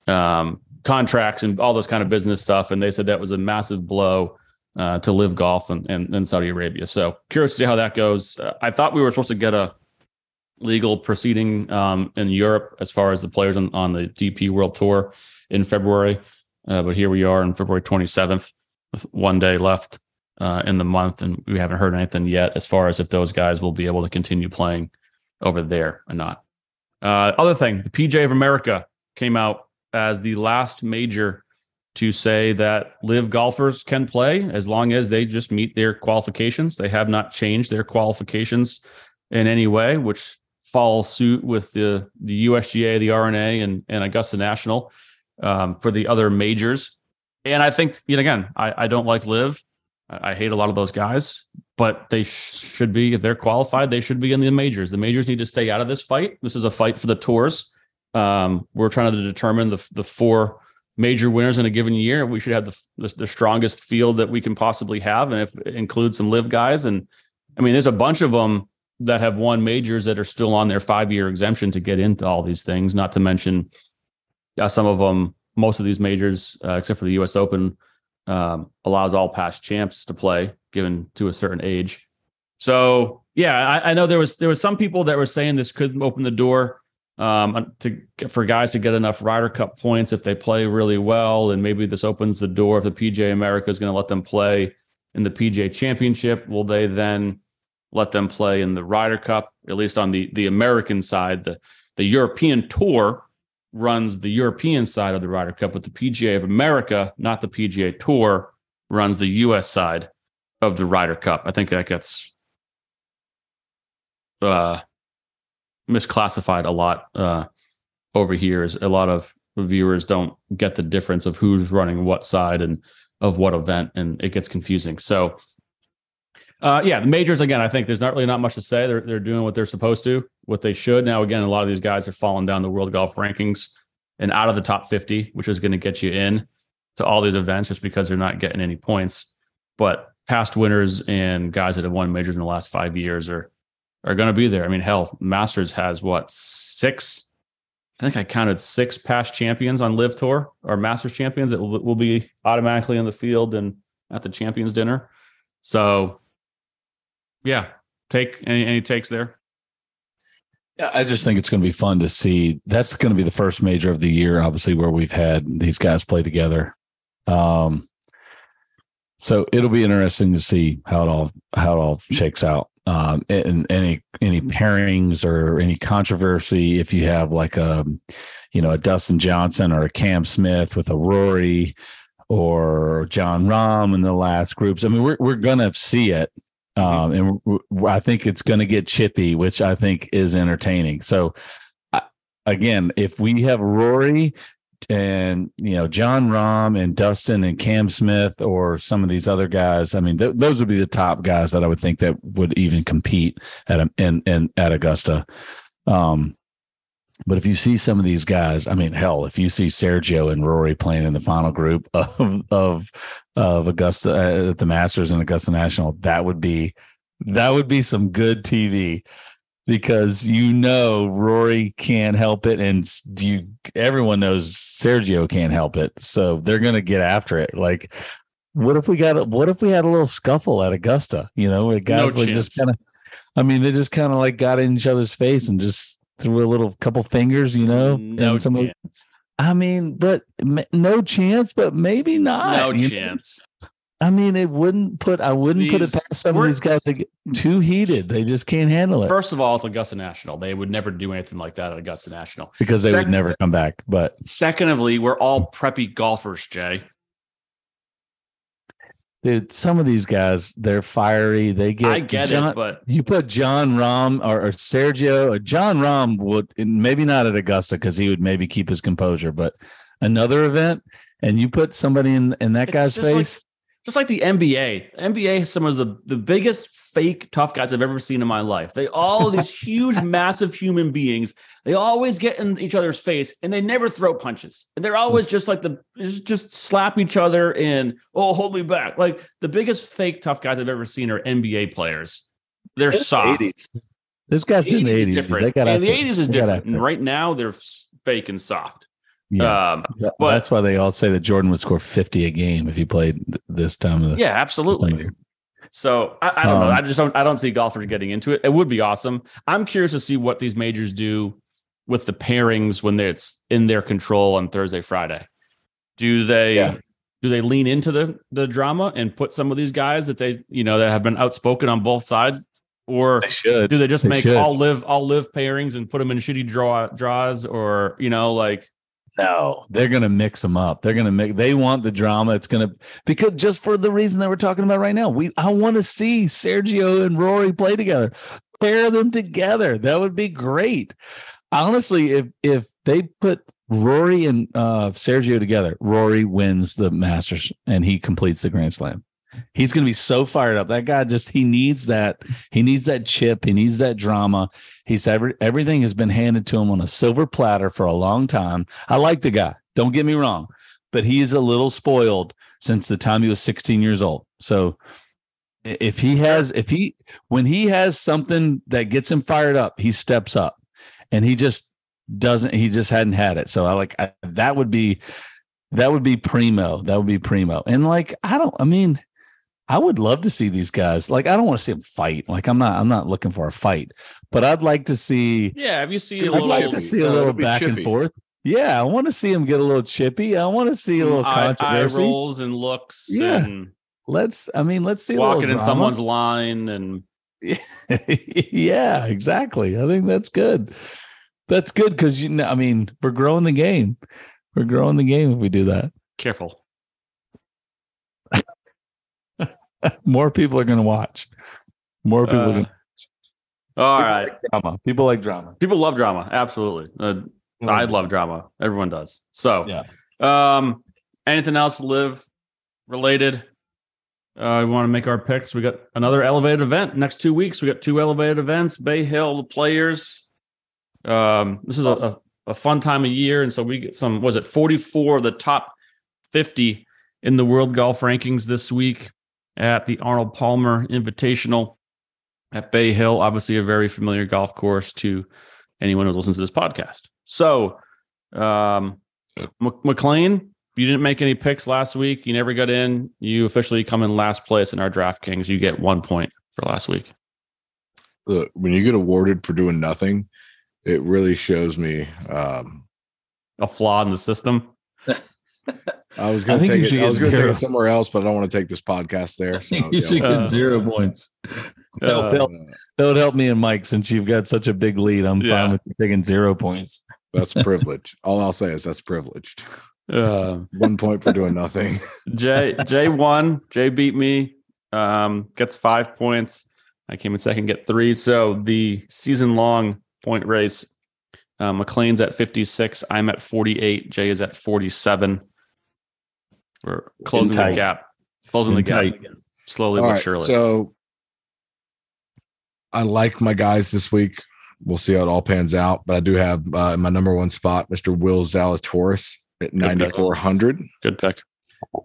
um, contracts and all this kind of business stuff. And they said that was a massive blow uh, to LIV Golf and, and, and Saudi Arabia. So curious to see how that goes. Uh, I thought we were supposed to get a legal proceeding um, in Europe as far as the players on, on the D P World Tour in February. Uh, but here we are on February twenty-seventh with one day left uh, in the month, and we haven't heard anything yet as far as if those guys will be able to continue playing over there or not. Uh, other thing, the P G A of America came out as the last major to say that live golfers can play as long as they just meet their qualifications. They have not changed their qualifications in any way, which follows suit with the, the U S G A, the R N A, and, and Augusta National um, for the other majors. And I think, you know, again, I, I don't like live. I, I hate a lot of those guys, but they sh- should be, if they're qualified, they should be in the majors. The majors need to stay out of this fight. This is a fight for the tours. Um, we're trying to determine the the four major winners in a given year. We should have the, the the strongest field that we can possibly have, and if include some live guys. And I mean, there's a bunch of them that have won majors that are still on their five-year exemption to get into all these things, not to mention uh, some of them, most of these majors, uh, except for the U S Open, um, allows all past champs to play, given to a certain age. So, yeah, I, I know there was there was some people that were saying this could open the door Um, to for guys to get enough Ryder Cup points if they play really well, and maybe this opens the door. If the P G A America is going to let them play in the P G A Championship, will they then let them play in the Ryder Cup? At least on the the American side, the the European Tour runs the European side of the Ryder Cup, but the P G A of America, not the P G A Tour, runs the U S side of the Ryder Cup. I think that gets uh. misclassified a lot uh, over here. Is a lot of viewers don't get the difference of who's running what side and of what event, and it gets confusing. So, uh, yeah, the majors, again, I think there's not really not much to say. They're they're doing what they're supposed to, what they should. Now, again, a lot of these guys are falling down the world golf rankings and out of the top fifty, which is going to get you in to all these events just because they're not getting any points. But past winners and guys that have won majors in the last five years are are going to be there. I mean, hell, Masters has what, six? I think I counted six past champions on Live Tour or Masters champions that will, will be automatically in the field and at the champions dinner. So, yeah, take any, any takes there? Yeah, I just think it's going to be fun to see. That's going to be the first major of the year, obviously, where we've had these guys play together. Um, so it'll be interesting to see how it all how it all shakes out. Um, and any any pairings or any controversy, if you have like a, you know, a Dustin Johnson or a Cam Smith with a Rory or John Rahm in the last groups. I mean, we're we're gonna see it, um, and we're, we're, I think it's gonna get chippy, which I think is entertaining. So, I, again, if we have Rory and, you know, John Rahm and Dustin and Cam Smith or some of these other guys, I mean, th- those would be the top guys that I would think that would even compete at a, in, in at Augusta. Um, but if you see some of these guys, I mean, hell, if you see Sergio and Rory playing in the final group of of, of Augusta uh, at the Masters and Augusta National, that would be that would be some good T V. Because, you know, Rory can't help it, and you everyone knows Sergio can't help it, so they're gonna get after it. Like, what if we got? What if we had a little scuffle at Augusta? You know, where guys no like chance. just kind of, I mean, they just kind of like got in each other's face and just threw a little couple fingers. You know, no and somebody, chance. I mean, but no chance, but maybe not. No you chance. Know? I mean, it wouldn't put, I wouldn't these, put it past some of these guys that get too heated. They just can't handle it. First of all, it's Augusta National. They would never do anything like that at Augusta National because they second, would never come back. But secondly, we're all preppy golfers, Jay. Dude, some of these guys, they're fiery. They get, I get John, it, but you put John Rahm or, or Sergio or John Rahm would, maybe not at Augusta because he would maybe keep his composure, but another event, and you put somebody in, in that guy's face. Like, just like the N B A. N B A is some of the, the biggest fake tough guys I've ever seen in my life. They all these huge, massive human beings. They always get in each other's face, and they never throw punches. And they're always just like the just slap each other and, oh, hold me back. Like, the biggest fake tough guys I've ever seen are N B A players. They're it's soft. eighties. This guy's in the eighties. Different. They and the eighties is they different. And right now, they're fake and soft. Yeah, um, but that's why they all say that Jordan would score fifty a game if he played th- this time of the. Yeah, absolutely. Of the So I, I don't um, know. I just don't, I don't see golfers getting into it. It would be awesome. I'm curious to see what these majors do with the pairings when it's in their control on Thursday, Friday. Do they, yeah. do they lean into the, the drama and put some of these guys that they, you know, that have been outspoken on both sides, or they do they just they make should. all live, all live pairings and put them in shitty draw draws or, you know, like, no, they're going to mix them up. They're going to make, they want the drama. It's going to, because just for the reason that we're talking about right now, we, I want to see Sergio and Rory play together, pair them together. That would be great. Honestly, if, if they put Rory and uh, Sergio together, Rory wins the Masters and he completes the Grand Slam. He's going to be so fired up. That guy just, he needs that. He needs that chip. He needs that drama. He's every, everything has been handed to him on a silver platter for a long time. I like the guy. Don't get me wrong, but he's a little spoiled since the time he was sixteen years old. So if he has, if he, when he has something that gets him fired up, he steps up and he just doesn't, he just hadn't had it. So I like, I, that would be, that would be primo. That would be primo. And like, I don't, I mean, I would love to see these guys. Like, I don't want to see them fight. Like, I'm not, I'm not looking for a fight, but I'd like to see. Yeah, have you seen? I'd little, like to see a little back chippy. and forth. Yeah, I want to see them get a little chippy. I want to see a little eye, controversy, eye rolls and looks. Yeah, and let's. I mean, let's see walking in someone's line and. Yeah, exactly. I think that's good. That's good because you know, I mean, we're growing the game. We're growing the game if we do that. Careful. More people are going to watch. More people. Uh, are gonna watch. All people right. Like drama. People like drama. People love drama. Absolutely. Uh, yeah. I love drama. Everyone does. So yeah. Um, anything else live related? Uh, we want to make our picks. We got another elevated event next two weeks. We got two elevated events, Bay Hill, The Players. Um, this is awesome. a, a fun time of year. And so we get some, was it forty-four of the top fifty in the world golf rankings this week at the Arnold Palmer Invitational at Bay Hill, obviously a very familiar golf course to anyone who listens to this podcast. So, um, McLean, you didn't make any picks last week. You never got in. You officially come in last place in our DraftKings. You get one point for last week. Look, when you get awarded for doing nothing, it really shows me um, a flaw in the system. I was going to take it. I was going to take it somewhere else, but I don't want to take this podcast there. So, you should yeah. get uh, zero points. That would help, help, help me and Mike since you've got such a big lead. I'm yeah. fine with you taking zero points. That's privilege. All I'll say is that's privileged. Uh, One point for doing nothing. Jay Jay won. Jay beat me. Um, gets five points. I came in second, get three. So the season long point race. Uh, McLean's at fifty-six. I'm at forty-eight. Jay is at forty-seven. We're closing the gap, closing in the tight. gap again. Slowly All but right. surely. So I like my guys this week. We'll see how it all pans out. But I do have uh, in my number one spot, Mister Will Zalatoris at ninety-four hundred. Good pick.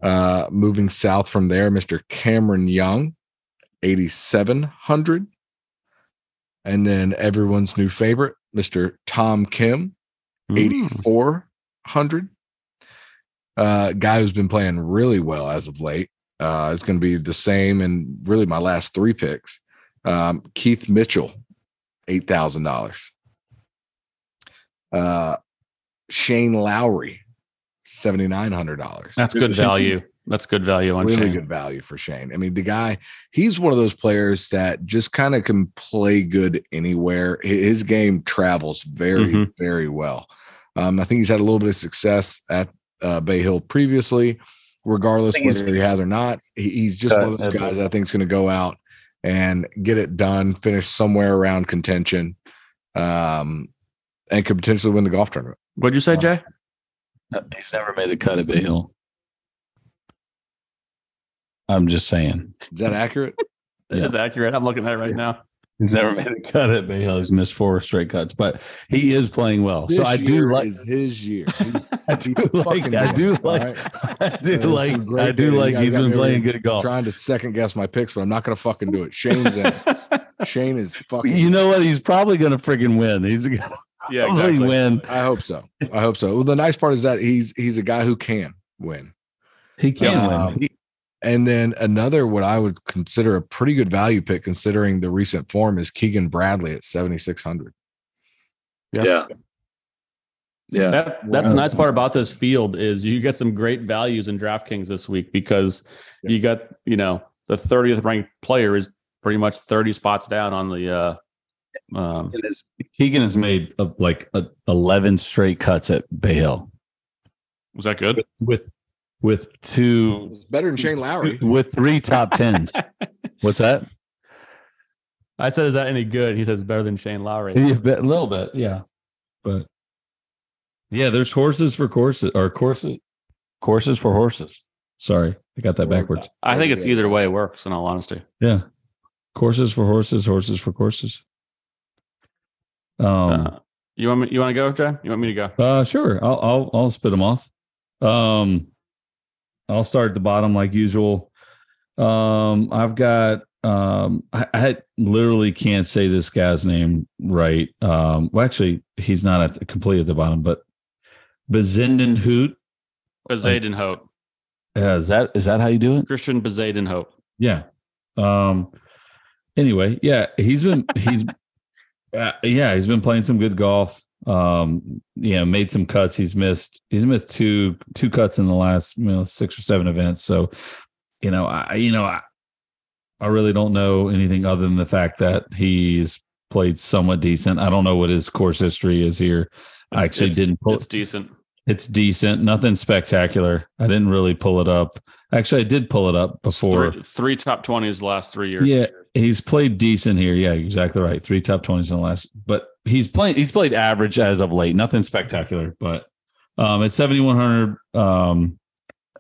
Uh, moving south from there, Mister Cameron Young, eighty-seven hundred. And then everyone's new favorite, Mister Tom Kim, eighty-four hundred. Uh, guy who's been playing really well as of late. Uh, it's going to be the same in really my last three picks. Um, Keith Mitchell, eight thousand dollars. Uh, Shane Lowry, seven thousand nine hundred dollars. That's good value. That's good value on Shane. Really good value for Shane. I mean, the guy, he's one of those players that just kind of can play good anywhere. His game travels very, mm-hmm. very well. Um, I think he's had a little bit of success at Uh, Bay Hill previously, regardless whether he has or not. He, he's just uh, one of those guys that I think is going to go out and get it done, finish somewhere around contention, um, and could potentially win the golf tournament. What'd you say, Jay? Uh, he's never made the cut at Bay Hill. I'm just saying. Is that accurate? That yeah. is accurate. I'm looking at it right yeah. now. He's never made a cut at Bay Hill. He's missed four straight cuts, but he is playing well. This so I do like his year. I do like. I do like. I do like. I do like. He's been playing good golf. Trying to second guess my picks, but I'm not going to fucking do it. Shane's in. Shane is fucking. You know what? He's probably going to freaking win. He's going to yeah, exactly. win. I hope so. I hope so. Well, the nice part is that he's he's a guy who can win. He can um, win. He, And then another, what I would consider a pretty good value pick considering the recent form, is Keegan Bradley at seventy-six hundred. Yeah. Yeah. yeah. That, that's wow. the nice part about this field is you get some great values in DraftKings this week, because yeah. you got, you know, the thirtieth ranked player is pretty much thirty spots down on the, uh, um, Keegan, is, Keegan has made of like a, eleven straight cuts at Bay Hill. Was that good? With, with With two, it's better than Shane Lowry. With three top tens. What's that? I said, "Is that any good?" He says, "Better than Shane Lowry." Yeah, a little bit, yeah. But yeah, there's horses for courses, or courses, courses for horses. Sorry, I got that backwards. I think it's either way works. In all honesty, yeah, courses for horses, horses for courses. Um, uh, you want me? You want to go, Jay? You want me to go? Uh, sure. I'll I'll I'll spit them off. Um. I'll start at the bottom like usual. Um, I've got, um, I, I literally can't say this guy's name right. Um, well, actually, he's not at the, completely at the bottom, but Bezuidenhout. Bezuidenhout. Uh, is that is that how you do it? Christian Bezuidenhout. Yeah. Um, anyway, yeah, he's been he's uh, yeah he's been playing some good golf. Um, you know, made some cuts. He's missed, he's missed two, two cuts in the last, you know, six or seven events. So, you know, I, you know, I, I really don't know anything other than the fact that he's played somewhat decent. I don't know what his course history is here. It's, I actually it's, didn't pull It's decent. It's decent. Nothing spectacular. I didn't really pull it up. Actually, I did pull it up before. Three, three top twenties the last three years. Yeah. He's played decent here. Yeah, exactly right. Three top twenties in the last, but he's playing, he's played average as of late. Nothing spectacular, but um, at seventy-one hundred, um,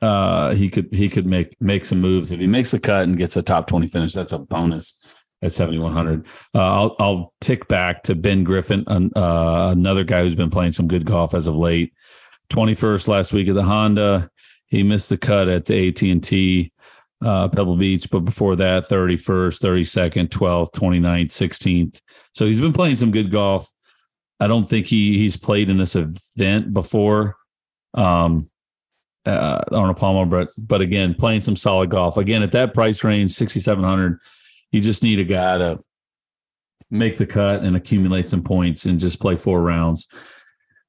uh, he could, he could make, make some moves. If he makes a cut and gets a top twenty finish, that's a bonus at seventy-one hundred. Uh, I'll, I'll tick back to Ben Griffin, uh, another guy who's been playing some good golf as of late. twenty-first last week at the Honda. He missed the cut at the A T and T uh, Pebble Beach, but before that, thirty-first, thirty-second, twelfth, twenty-ninth, sixteenth. So he's been playing some good golf. I don't think he he's played in this event before um, uh, on a Palmer, but, but again, playing some solid golf. Again, at that price range, sixty-seven hundred, you just need a guy to make the cut and accumulate some points and just play four rounds.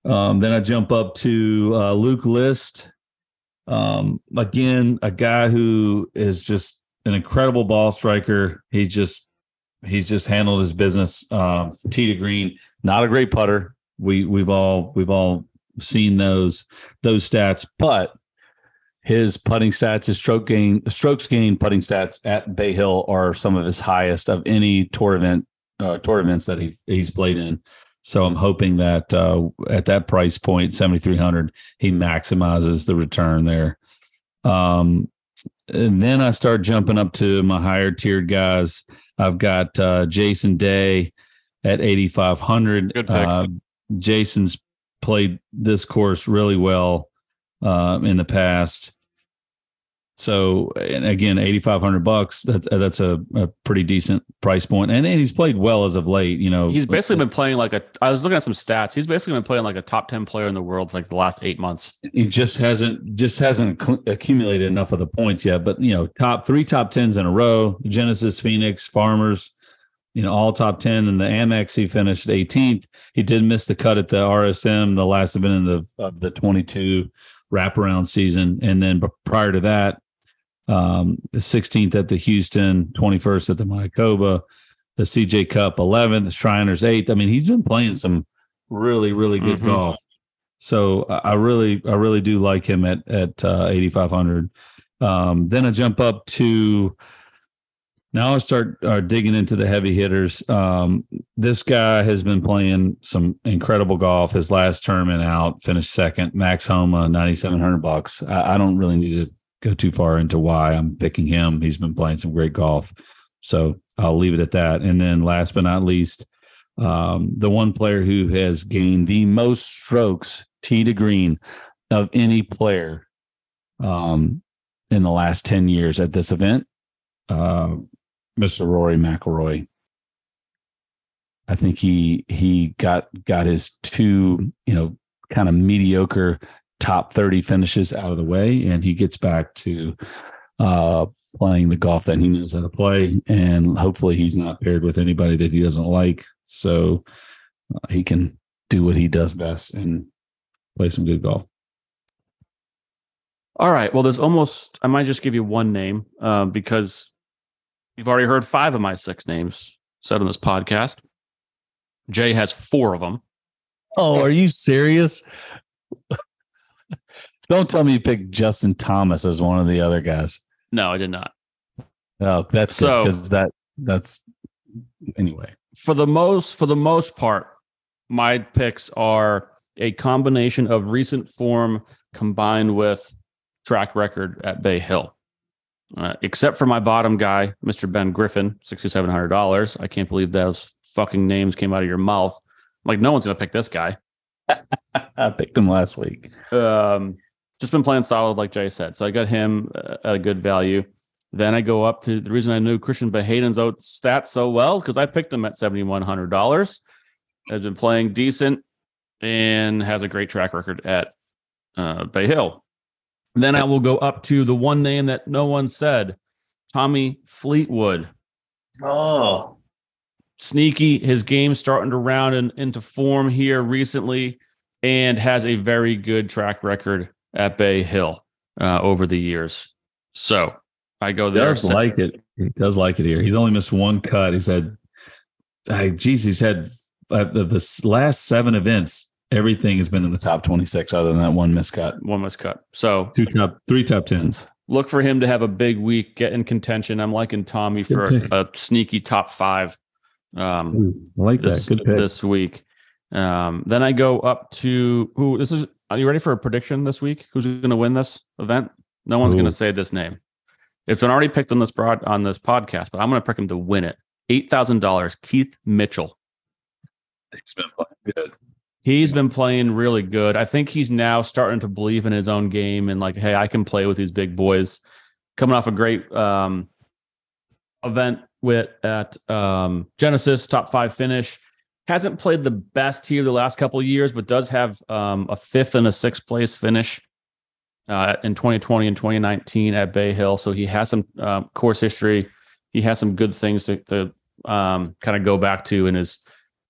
Um, then I jump up to uh, Luke List. Um, again, a guy who is just an incredible ball striker. He just he's just handled his business. Um, tee to green, not a great putter. We we've all we've all seen those those stats, but his putting stats, his stroke gain, strokes gained, putting stats at Bay Hill are some of his highest of any tour event uh, tour events that he he's played in. So I'm hoping that uh, at that price point, seventy-three hundred, he maximizes the return there. Um, and then I start jumping up to my higher tiered guys. I've got uh, Jason Day at eighty-five hundred. Good pick. Uh, Jason's played this course really well uh, in the past. So, and again, eighty-five hundred bucks. That's that's a, a pretty decent price point, and and he's played well as of late. You know, he's basically been playing like a. I was looking at some stats. He's basically been playing like a top ten player in the world for like the last eight months. He just hasn't just hasn't accumulated enough of the points yet. But you know, top three top tens in a row: Genesis, Phoenix, Farmers. You know, all top ten in the Amex. He finished eighteenth. He did miss the cut at the R S M, the last event in the of the twenty-two wraparound season, and then prior to that. Um, the sixteenth at the Houston, twenty-first at the Mayakoba, the C J Cup eleventh, the Shriners eighth. I mean, he's been playing some really, really good mm-hmm. golf. So I really, I really do like him at at uh, eighty-five hundred. Um, then I jump up to now I start uh, digging into the heavy hitters. Um, this guy has been playing some incredible golf. His last tournament out, finished second. Max Homa, ninety-seven hundred bucks. I, I don't really need to go too far into why I'm picking him. He's been playing some great golf. So I'll leave it at that. And then last but not least, um, the one player who has gained the most strokes tee to green of any player um, in the last ten years at this event, uh, Mister Rory McIlroy. I think he he got got his two, you know, kind of mediocre top thirty finishes out of the way, and he gets back to uh, playing the golf that he knows how to play. And hopefully he's not paired with anybody that he doesn't like. So uh, he can do what he does best and play some good golf. All right. Well, there's almost, I might just give you one name uh, because you've already heard five of my six names said on this podcast. Jay has four of them. Oh, are you serious? Don't tell me you picked Justin Thomas as one of the other guys. No, I did not. Oh, that's so, good, because that that's anyway. For the most for the most part, my picks are a combination of recent form combined with track record at Bay Hill. Uh, except for my bottom guy, Mister Ben Griffin, six thousand seven hundred dollars. I can't believe those fucking names came out of your mouth. Like, no one's going to pick this guy. I picked him last week. Um, just been playing solid, like Jay said. So I got him uh, at a good value. Then I go up to the reason I knew Christian Behaden's out stats so well, because I picked him at seven thousand one hundred dollars. Has been playing decent and has a great track record at uh, Bay Hill. Then I will go up to the one name that no one said, Tommy Fleetwood. Oh, sneaky. His game's starting to round and into form here recently, and has a very good track record at Bay Hill uh, over the years. So I go there. He does like it. He does like it here. He's only missed one cut. He's had, geez, he's had uh, the, the last seven events. Everything has been in the top twenty-six other than that one missed cut. One missed cut. So two top, three top tens. Look for him to have a big week, get in contention. I'm liking Tommy for a, a sneaky top five. Um, Ooh, I like this, that. Good pick. This week. Um, then I go up to who this is. Are you ready for a prediction this week? Who's going to win this event? No one's going to say this name. It's been already picked on this broad on this podcast, but I'm going to pick him to win it. eight thousand dollars, Keith Mitchell. He's been playing good. He's been playing really good. I think he's now starting to believe in his own game and like, hey, I can play with these big boys. Coming off a great um, event with at um, Genesis, top five finish. Hasn't played the best here the last couple of years, but does have um, a fifth and a sixth place finish uh, in twenty twenty and twenty nineteen at Bay Hill. So he has some uh, course history. He has some good things to, to um, kind of go back to in his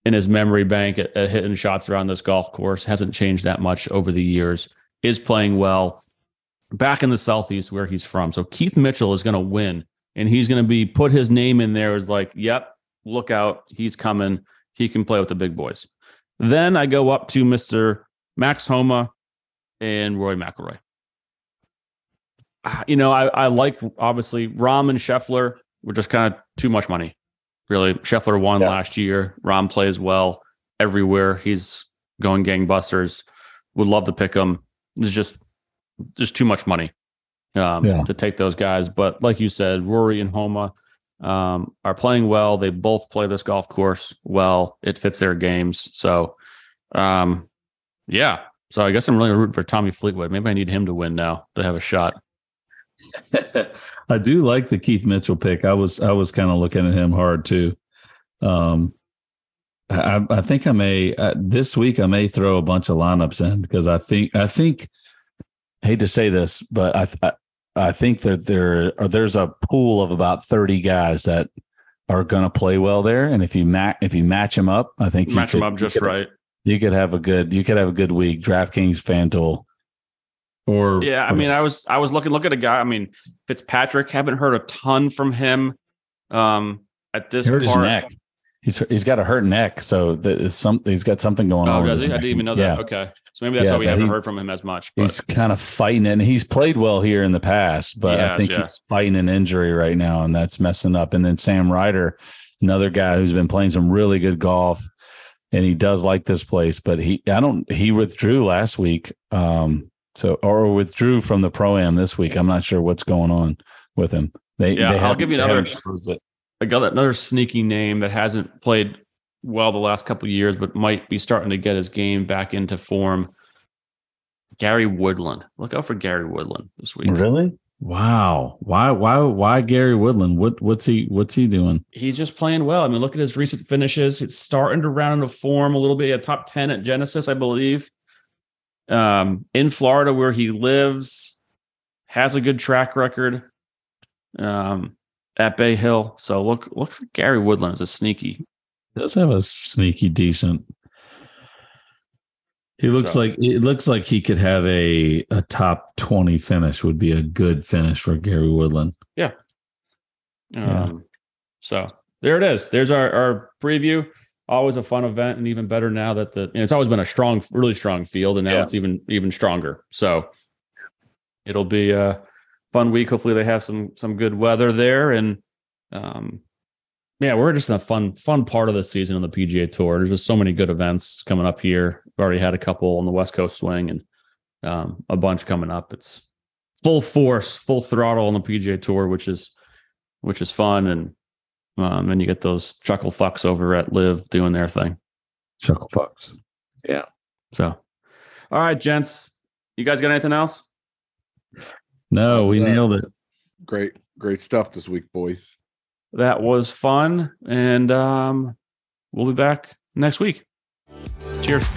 in his memory bank at, at hitting shots around this golf course. Hasn't changed that much over the years, is playing well back in the Southeast where he's from. So Keith Mitchell is going to win, and he's going to be put his name in there as like, yep, look out. He's coming. He can play with the big boys. Then I go up to Mister Max Homa and Rory McIlroy. You know, I, I like obviously Rahm and Scheffler were just kind of too much money. Really, Scheffler won yeah. last year. Rahm plays well everywhere. He's going gangbusters. Would love to pick him. There's just just too much money um, yeah. to take those guys. But like you said, Rory and Homa um, are playing well. They both play this golf course well. It fits their games. So, um, yeah. So I guess I'm really rooting for Tommy Fleetwood. Maybe I need him to win now to have a shot. I do like the Keith Mitchell pick. I was I was kind of looking at him hard too. Um, I, I think I may uh, this week I may throw a bunch of lineups in because I think I think I hate to say this, but I I, I think that there are, there's a pool of about thirty guys that are going to play well there, and if you ma- if you match them up, I think match you them could, up just you could, right. You could have a good you could have a good week. DraftKings, FanDuel. Or yeah, I mean, I was I was looking look at a guy. I mean, Fitzpatrick. Haven't heard a ton from him um, at this point. Hurt his neck. He's he's got a hurt neck, so there's some he's got something going oh, on. Oh, does he? Neck. I didn't even know that. Yeah. Okay, so maybe that's yeah, why we haven't he, heard from him as much. But. He's kind of fighting it, and he's played well here in the past, but has, I think yeah. he's fighting an injury right now, and that's messing up. And then Sam Ryder, another guy who's been playing some really good golf, and he does like this place, but he I don't he withdrew last week. Um, So, or withdrew from the Pro-Am this week. I'm not sure what's going on with him. They, yeah, they I'll give you another. I got another sneaky name that hasn't played well the last couple of years, but might be starting to get his game back into form. Gary Woodland. Look out for Gary Woodland this week. Really? Wow. Why? Why? Why Gary Woodland? What? What's he? What's he doing? He's just playing well. I mean, look at his recent finishes. It's starting to round into form a little bit. He had top ten at Genesis, I believe. Um, in Florida, where he lives, has a good track record. um, at Bay Hill. So look look for Gary Woodland as a sneaky. Does have a sneaky decent. He looks so. like it looks like he could have a a top twenty finish. Would be a good finish for Gary Woodland. Yeah. Um, yeah. So there it is. There's our, our preview. Always a fun event, and even better now that the you know, it's always been a strong, really strong field, and now yeah. it's even even stronger. So it'll be a fun week. Hopefully, they have some some good weather there, and um, yeah, we're just in a fun fun part of the season on the P G A Tour. There's just so many good events coming up here. We've already had a couple on the West Coast Swing, and um, a bunch coming up. It's full force, full throttle on the P G A Tour, which is which is fun and. Um, and you get those chuckle fucks over at Liv doing their thing. Chuckle fucks. Yeah. So, all right, gents, you guys got anything else? No, That's, we uh, nailed it. Great, great stuff this week, boys. That was fun. And um, we'll be back next week. Cheers.